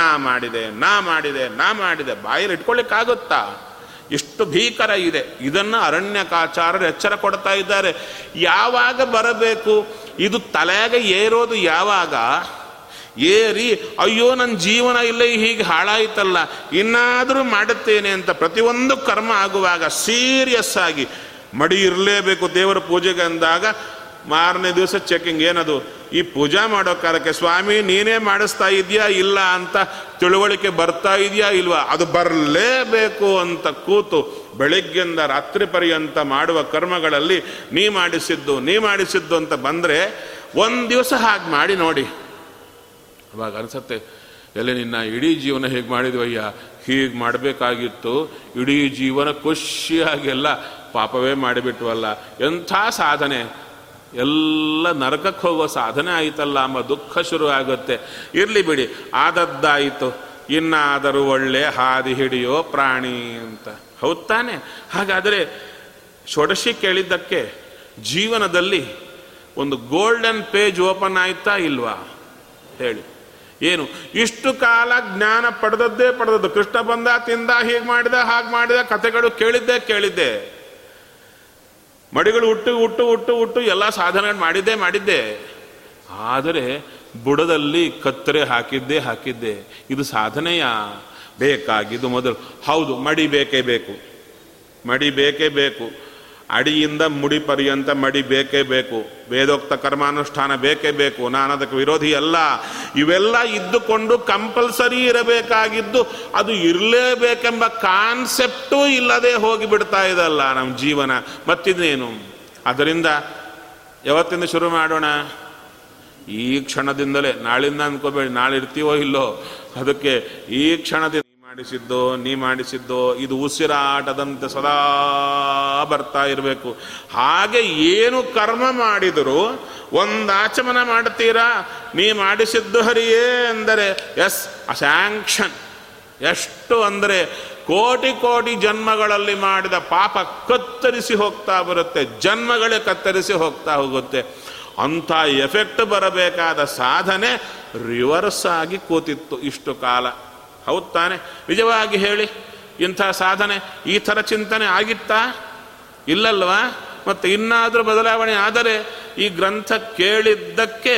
ನಾ ಮಾಡಿದೆ ಬಾಯಲ್ಲಿ ಇಟ್ಕೊಳ್ಳಿಕ್ಕಾಗುತ್ತಾ? ಎಷ್ಟು ಭೀಕರ ಇದೆ. ಇದನ್ನು ಅರಣ್ಯಕಾಚಾರರು ಎಚ್ಚರ ಕೊಡ್ತಾ ಇದ್ದಾರೆ. ಯಾವಾಗ ಬರಬೇಕು ಇದು? ತಲೆಗೆ ಏರೋದು ಯಾವಾಗ? ಏರಿ ಅಯ್ಯೋ ನನ್ನ ಜೀವನ ಇಲ್ಲೇ ಹೀಗೆ ಹಾಳಾಯಿತಲ್ಲ, ಇನ್ನಾದರೂ ಮಾಡುತ್ತೇನೆ ಅಂತ ಪ್ರತಿಯೊಂದು ಕರ್ಮ ಆಗುವಾಗ ಸೀರಿಯಸ್ ಆಗಿ ಮಡಿ ಇರಲೇಬೇಕು ದೇವರ ಪೂಜೆಗೆ ಅಂದಾಗ. ಮಾರನೇ ದಿವಸ ಚೆಕಿಂಗ್, ಏನದು ಈ ಪೂಜಾ ಮಾಡೋ ಕಾಲಕ್ಕೆ ಸ್ವಾಮಿ ನೀನೇ ಮಾಡಿಸ್ತಾ ಇದೆಯಾ ಇಲ್ಲ ಅಂತ ತಿಳುವಳಿಕೆ ಬರ್ತಾ ಇದೆಯಾ ಇಲ್ವಾ? ಅದು ಬರಲೇಬೇಕು ಅಂತ ಕೂತು ಬೆಳಿಗ್ಗೆಯಿಂದ ರಾತ್ರಿ ಪರ್ಯಂತ ಮಾಡುವ ಕರ್ಮಗಳಲ್ಲಿ ನೀ ಮಾಡಿಸಿದ್ದು ಅಂತ ಬಂದರೆ ಒಂದು ದಿವಸ ಹಾಗೆ ಮಾಡಿ ನೋಡಿ. ಅವಾಗ ಅನಿಸುತ್ತೆ, ಎಲ್ಲಿ ನಿನ್ನ ಇಡೀ ಜೀವನ ಹೇಗೆ ಮಾಡಿದ್ವಯ್ಯ, ಹೀಗೆ ಮಾಡಬೇಕಾಗಿತ್ತು, ಇಡೀ ಜೀವನ ಖುಷಿಯಾಗೆಲ್ಲ ಪಾಪವೇ ಮಾಡಿಬಿಟ್ವಲ್ಲ, ಎಂಥ ಸಾಧನೆ, ಎಲ್ಲ ನರಕಕ್ಕೆ ಹೋಗೋ ಸಾಧನೆ ಆಯಿತಲ್ಲ ಎಂಬ ದುಃಖ ಶುರು ಆಗುತ್ತೆ. ಇರಲಿ ಬಿಡಿ, ಆದದ್ದಾಯಿತು, ಇನ್ನಾದರೂ ಒಳ್ಳೆ ಹಾದಿ ಹಿಡಿಯೋ ಪ್ರಾಣಿ ಅಂತ. ಹೌದು ತಾನೆ? ಹಾಗಾದರೆ ಷೋಡಶಿ ಕೇಳಿದ್ದಕ್ಕೆ ಜೀವನದಲ್ಲಿ ಒಂದು ಗೋಲ್ಡನ್ ಪೇಜ್ ಓಪನ್ ಆಯ್ತಾ ಇಲ್ವಾ ಹೇಳಿ? ಏನು, ಇಷ್ಟು ಕಾಲ ಜ್ಞಾನ ಪಡೆದದ್ದು, ಕೃಷ್ಣ ಬಂದ ತಿಂದ ಹೀಗೆ ಮಾಡಿದ ಹಾಗೆ ಮಾಡಿದ ಕಥೆಗಳು ಕೇಳಿದ್ದೆ, ಮಡಿಗಳು ಹುಟ್ಟು ಹುಟ್ಟು ಹುಟ್ಟು ಹುಟ್ಟು ಎಲ್ಲ ಸಾಧನೆಗಳು ಮಾಡಿದ್ದೆ. ಆದರೆ ಬುಡದಲ್ಲಿ ಕತ್ತರೆ ಹಾಕಿದ್ದೆ. ಇದು ಸಾಧನೆಯ? ಬೇಕಾಗಿದ್ದು ಮೊದಲು. ಹೌದು, ಮಡಿ ಬೇಕೇ ಬೇಕು ಅಡಿಯಿಂದ ಮುಡಿ ಪರ್ಯಂತ ಮಡಿ ಬೇಕೇ ಬೇಕು, ವೇದೋಕ್ತ ಕರ್ಮಾನುಷ್ಠಾನ ಬೇಕೇ ಬೇಕು, ನಾನು ಅದಕ್ಕೆ ವಿರೋಧಿ ಅಲ್ಲ. ಇವೆಲ್ಲ ಇದ್ದುಕೊಂಡು ಕಂಪಲ್ಸರಿ ಇರಬೇಕಾಗಿದ್ದು ಅದು ಇರಲೇಬೇಕೆಂಬ ಕಾನ್ಸೆಪ್ಟೂ ಇಲ್ಲದೆ ಹೋಗಿಬಿಡ್ತಾ ಇದಲ್ಲ ನಮ್ಮ ಜೀವನ, ಮತ್ತಿದೇನು? ಅದರಿಂದ ಯಾವತ್ತಿಂದ ಶುರು ಮಾಡೋಣ? ಈ ಕ್ಷಣದಿಂದಲೇ. ನಾಳಿಂದ ಅಂದ್ಕೋಬೇಡಿ, ನಾಳೆ ಇರ್ತೀವೋ ಇಲ್ಲೋ. ಅದಕ್ಕೆ ಈ ಕ್ಷಣದಿಂದ ನೀ ಮಾಡಿಸಿದ್ದೋ ಇದು ಉಸಿರಾಟದಂತೆ ಸದಾ ಬರ್ತಾ ಇರಬೇಕು. ಹಾಗೆ ಏನು ಕರ್ಮ ಮಾಡಿದರೂ ಒಂದು ಆಚಮನ ಮಾಡ್ತೀರಾ, ನೀ ಮಾಡಿಸಿದ್ದು ಹರಿಯೇ ಅಂದರೆ ಎಸ್ ಸ್ಯಾಂಕ್ಷನ್. ಎಷ್ಟು ಅಂದರೆ ಕೋಟಿ ಕೋಟಿ ಜನ್ಮಗಳಲ್ಲಿ ಮಾಡಿದ ಪಾಪ ಕತ್ತರಿಸಿ ಹೋಗ್ತಾ ಬರುತ್ತೆ, ಜನ್ಮಗಳೇ ಕತ್ತರಿಸಿ ಹೋಗ್ತಾ ಹೋಗುತ್ತೆ. ಅಂಥ ಎಫೆಕ್ಟ್ ಬರಬೇಕಾದ ಸಾಧನೆ ರಿವರ್ಸ್ ಆಗಿ ಕೂತಿತ್ತು ಇಷ್ಟು ಕಾಲ. ಹೌದು ತಾನೆ? ನಿಜವಾಗಿ ಹೇಳಿ, ಇಂಥ ಸಾಧನೆ, ಈ ಥರ ಚಿಂತನೆ ಆಗಿತ್ತಾ? ಇಲ್ಲಲ್ವಾ? ಮತ್ತು ಇನ್ನಾದರೂ ಬದಲಾವಣೆ ಆದರೆ ಈ ಗ್ರಂಥ ಕೇಳಿದ್ದಕ್ಕೆ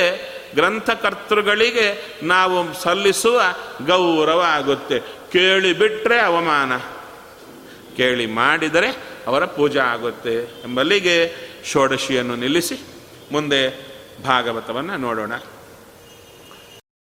ಗ್ರಂಥಕರ್ತೃಗಳಿಗೆ ನಾವು ಸಲ್ಲಿಸುವ ಗೌರವ ಆಗುತ್ತೆ. ಕೇಳಿಬಿಟ್ರೆ ಅವಮಾನ, ಕೇಳಿ ಮಾಡಿದರೆ ಅವರ ಪೂಜಾ ಆಗುತ್ತೆ ಎಂಬಲ್ಲಿಗೆ ಷೋಡಶಿಯನ್ನು ನಿಲ್ಲಿಸಿ ಮುಂದೆ ಭಾಗವತವನ್ನು ನೋಡೋಣ.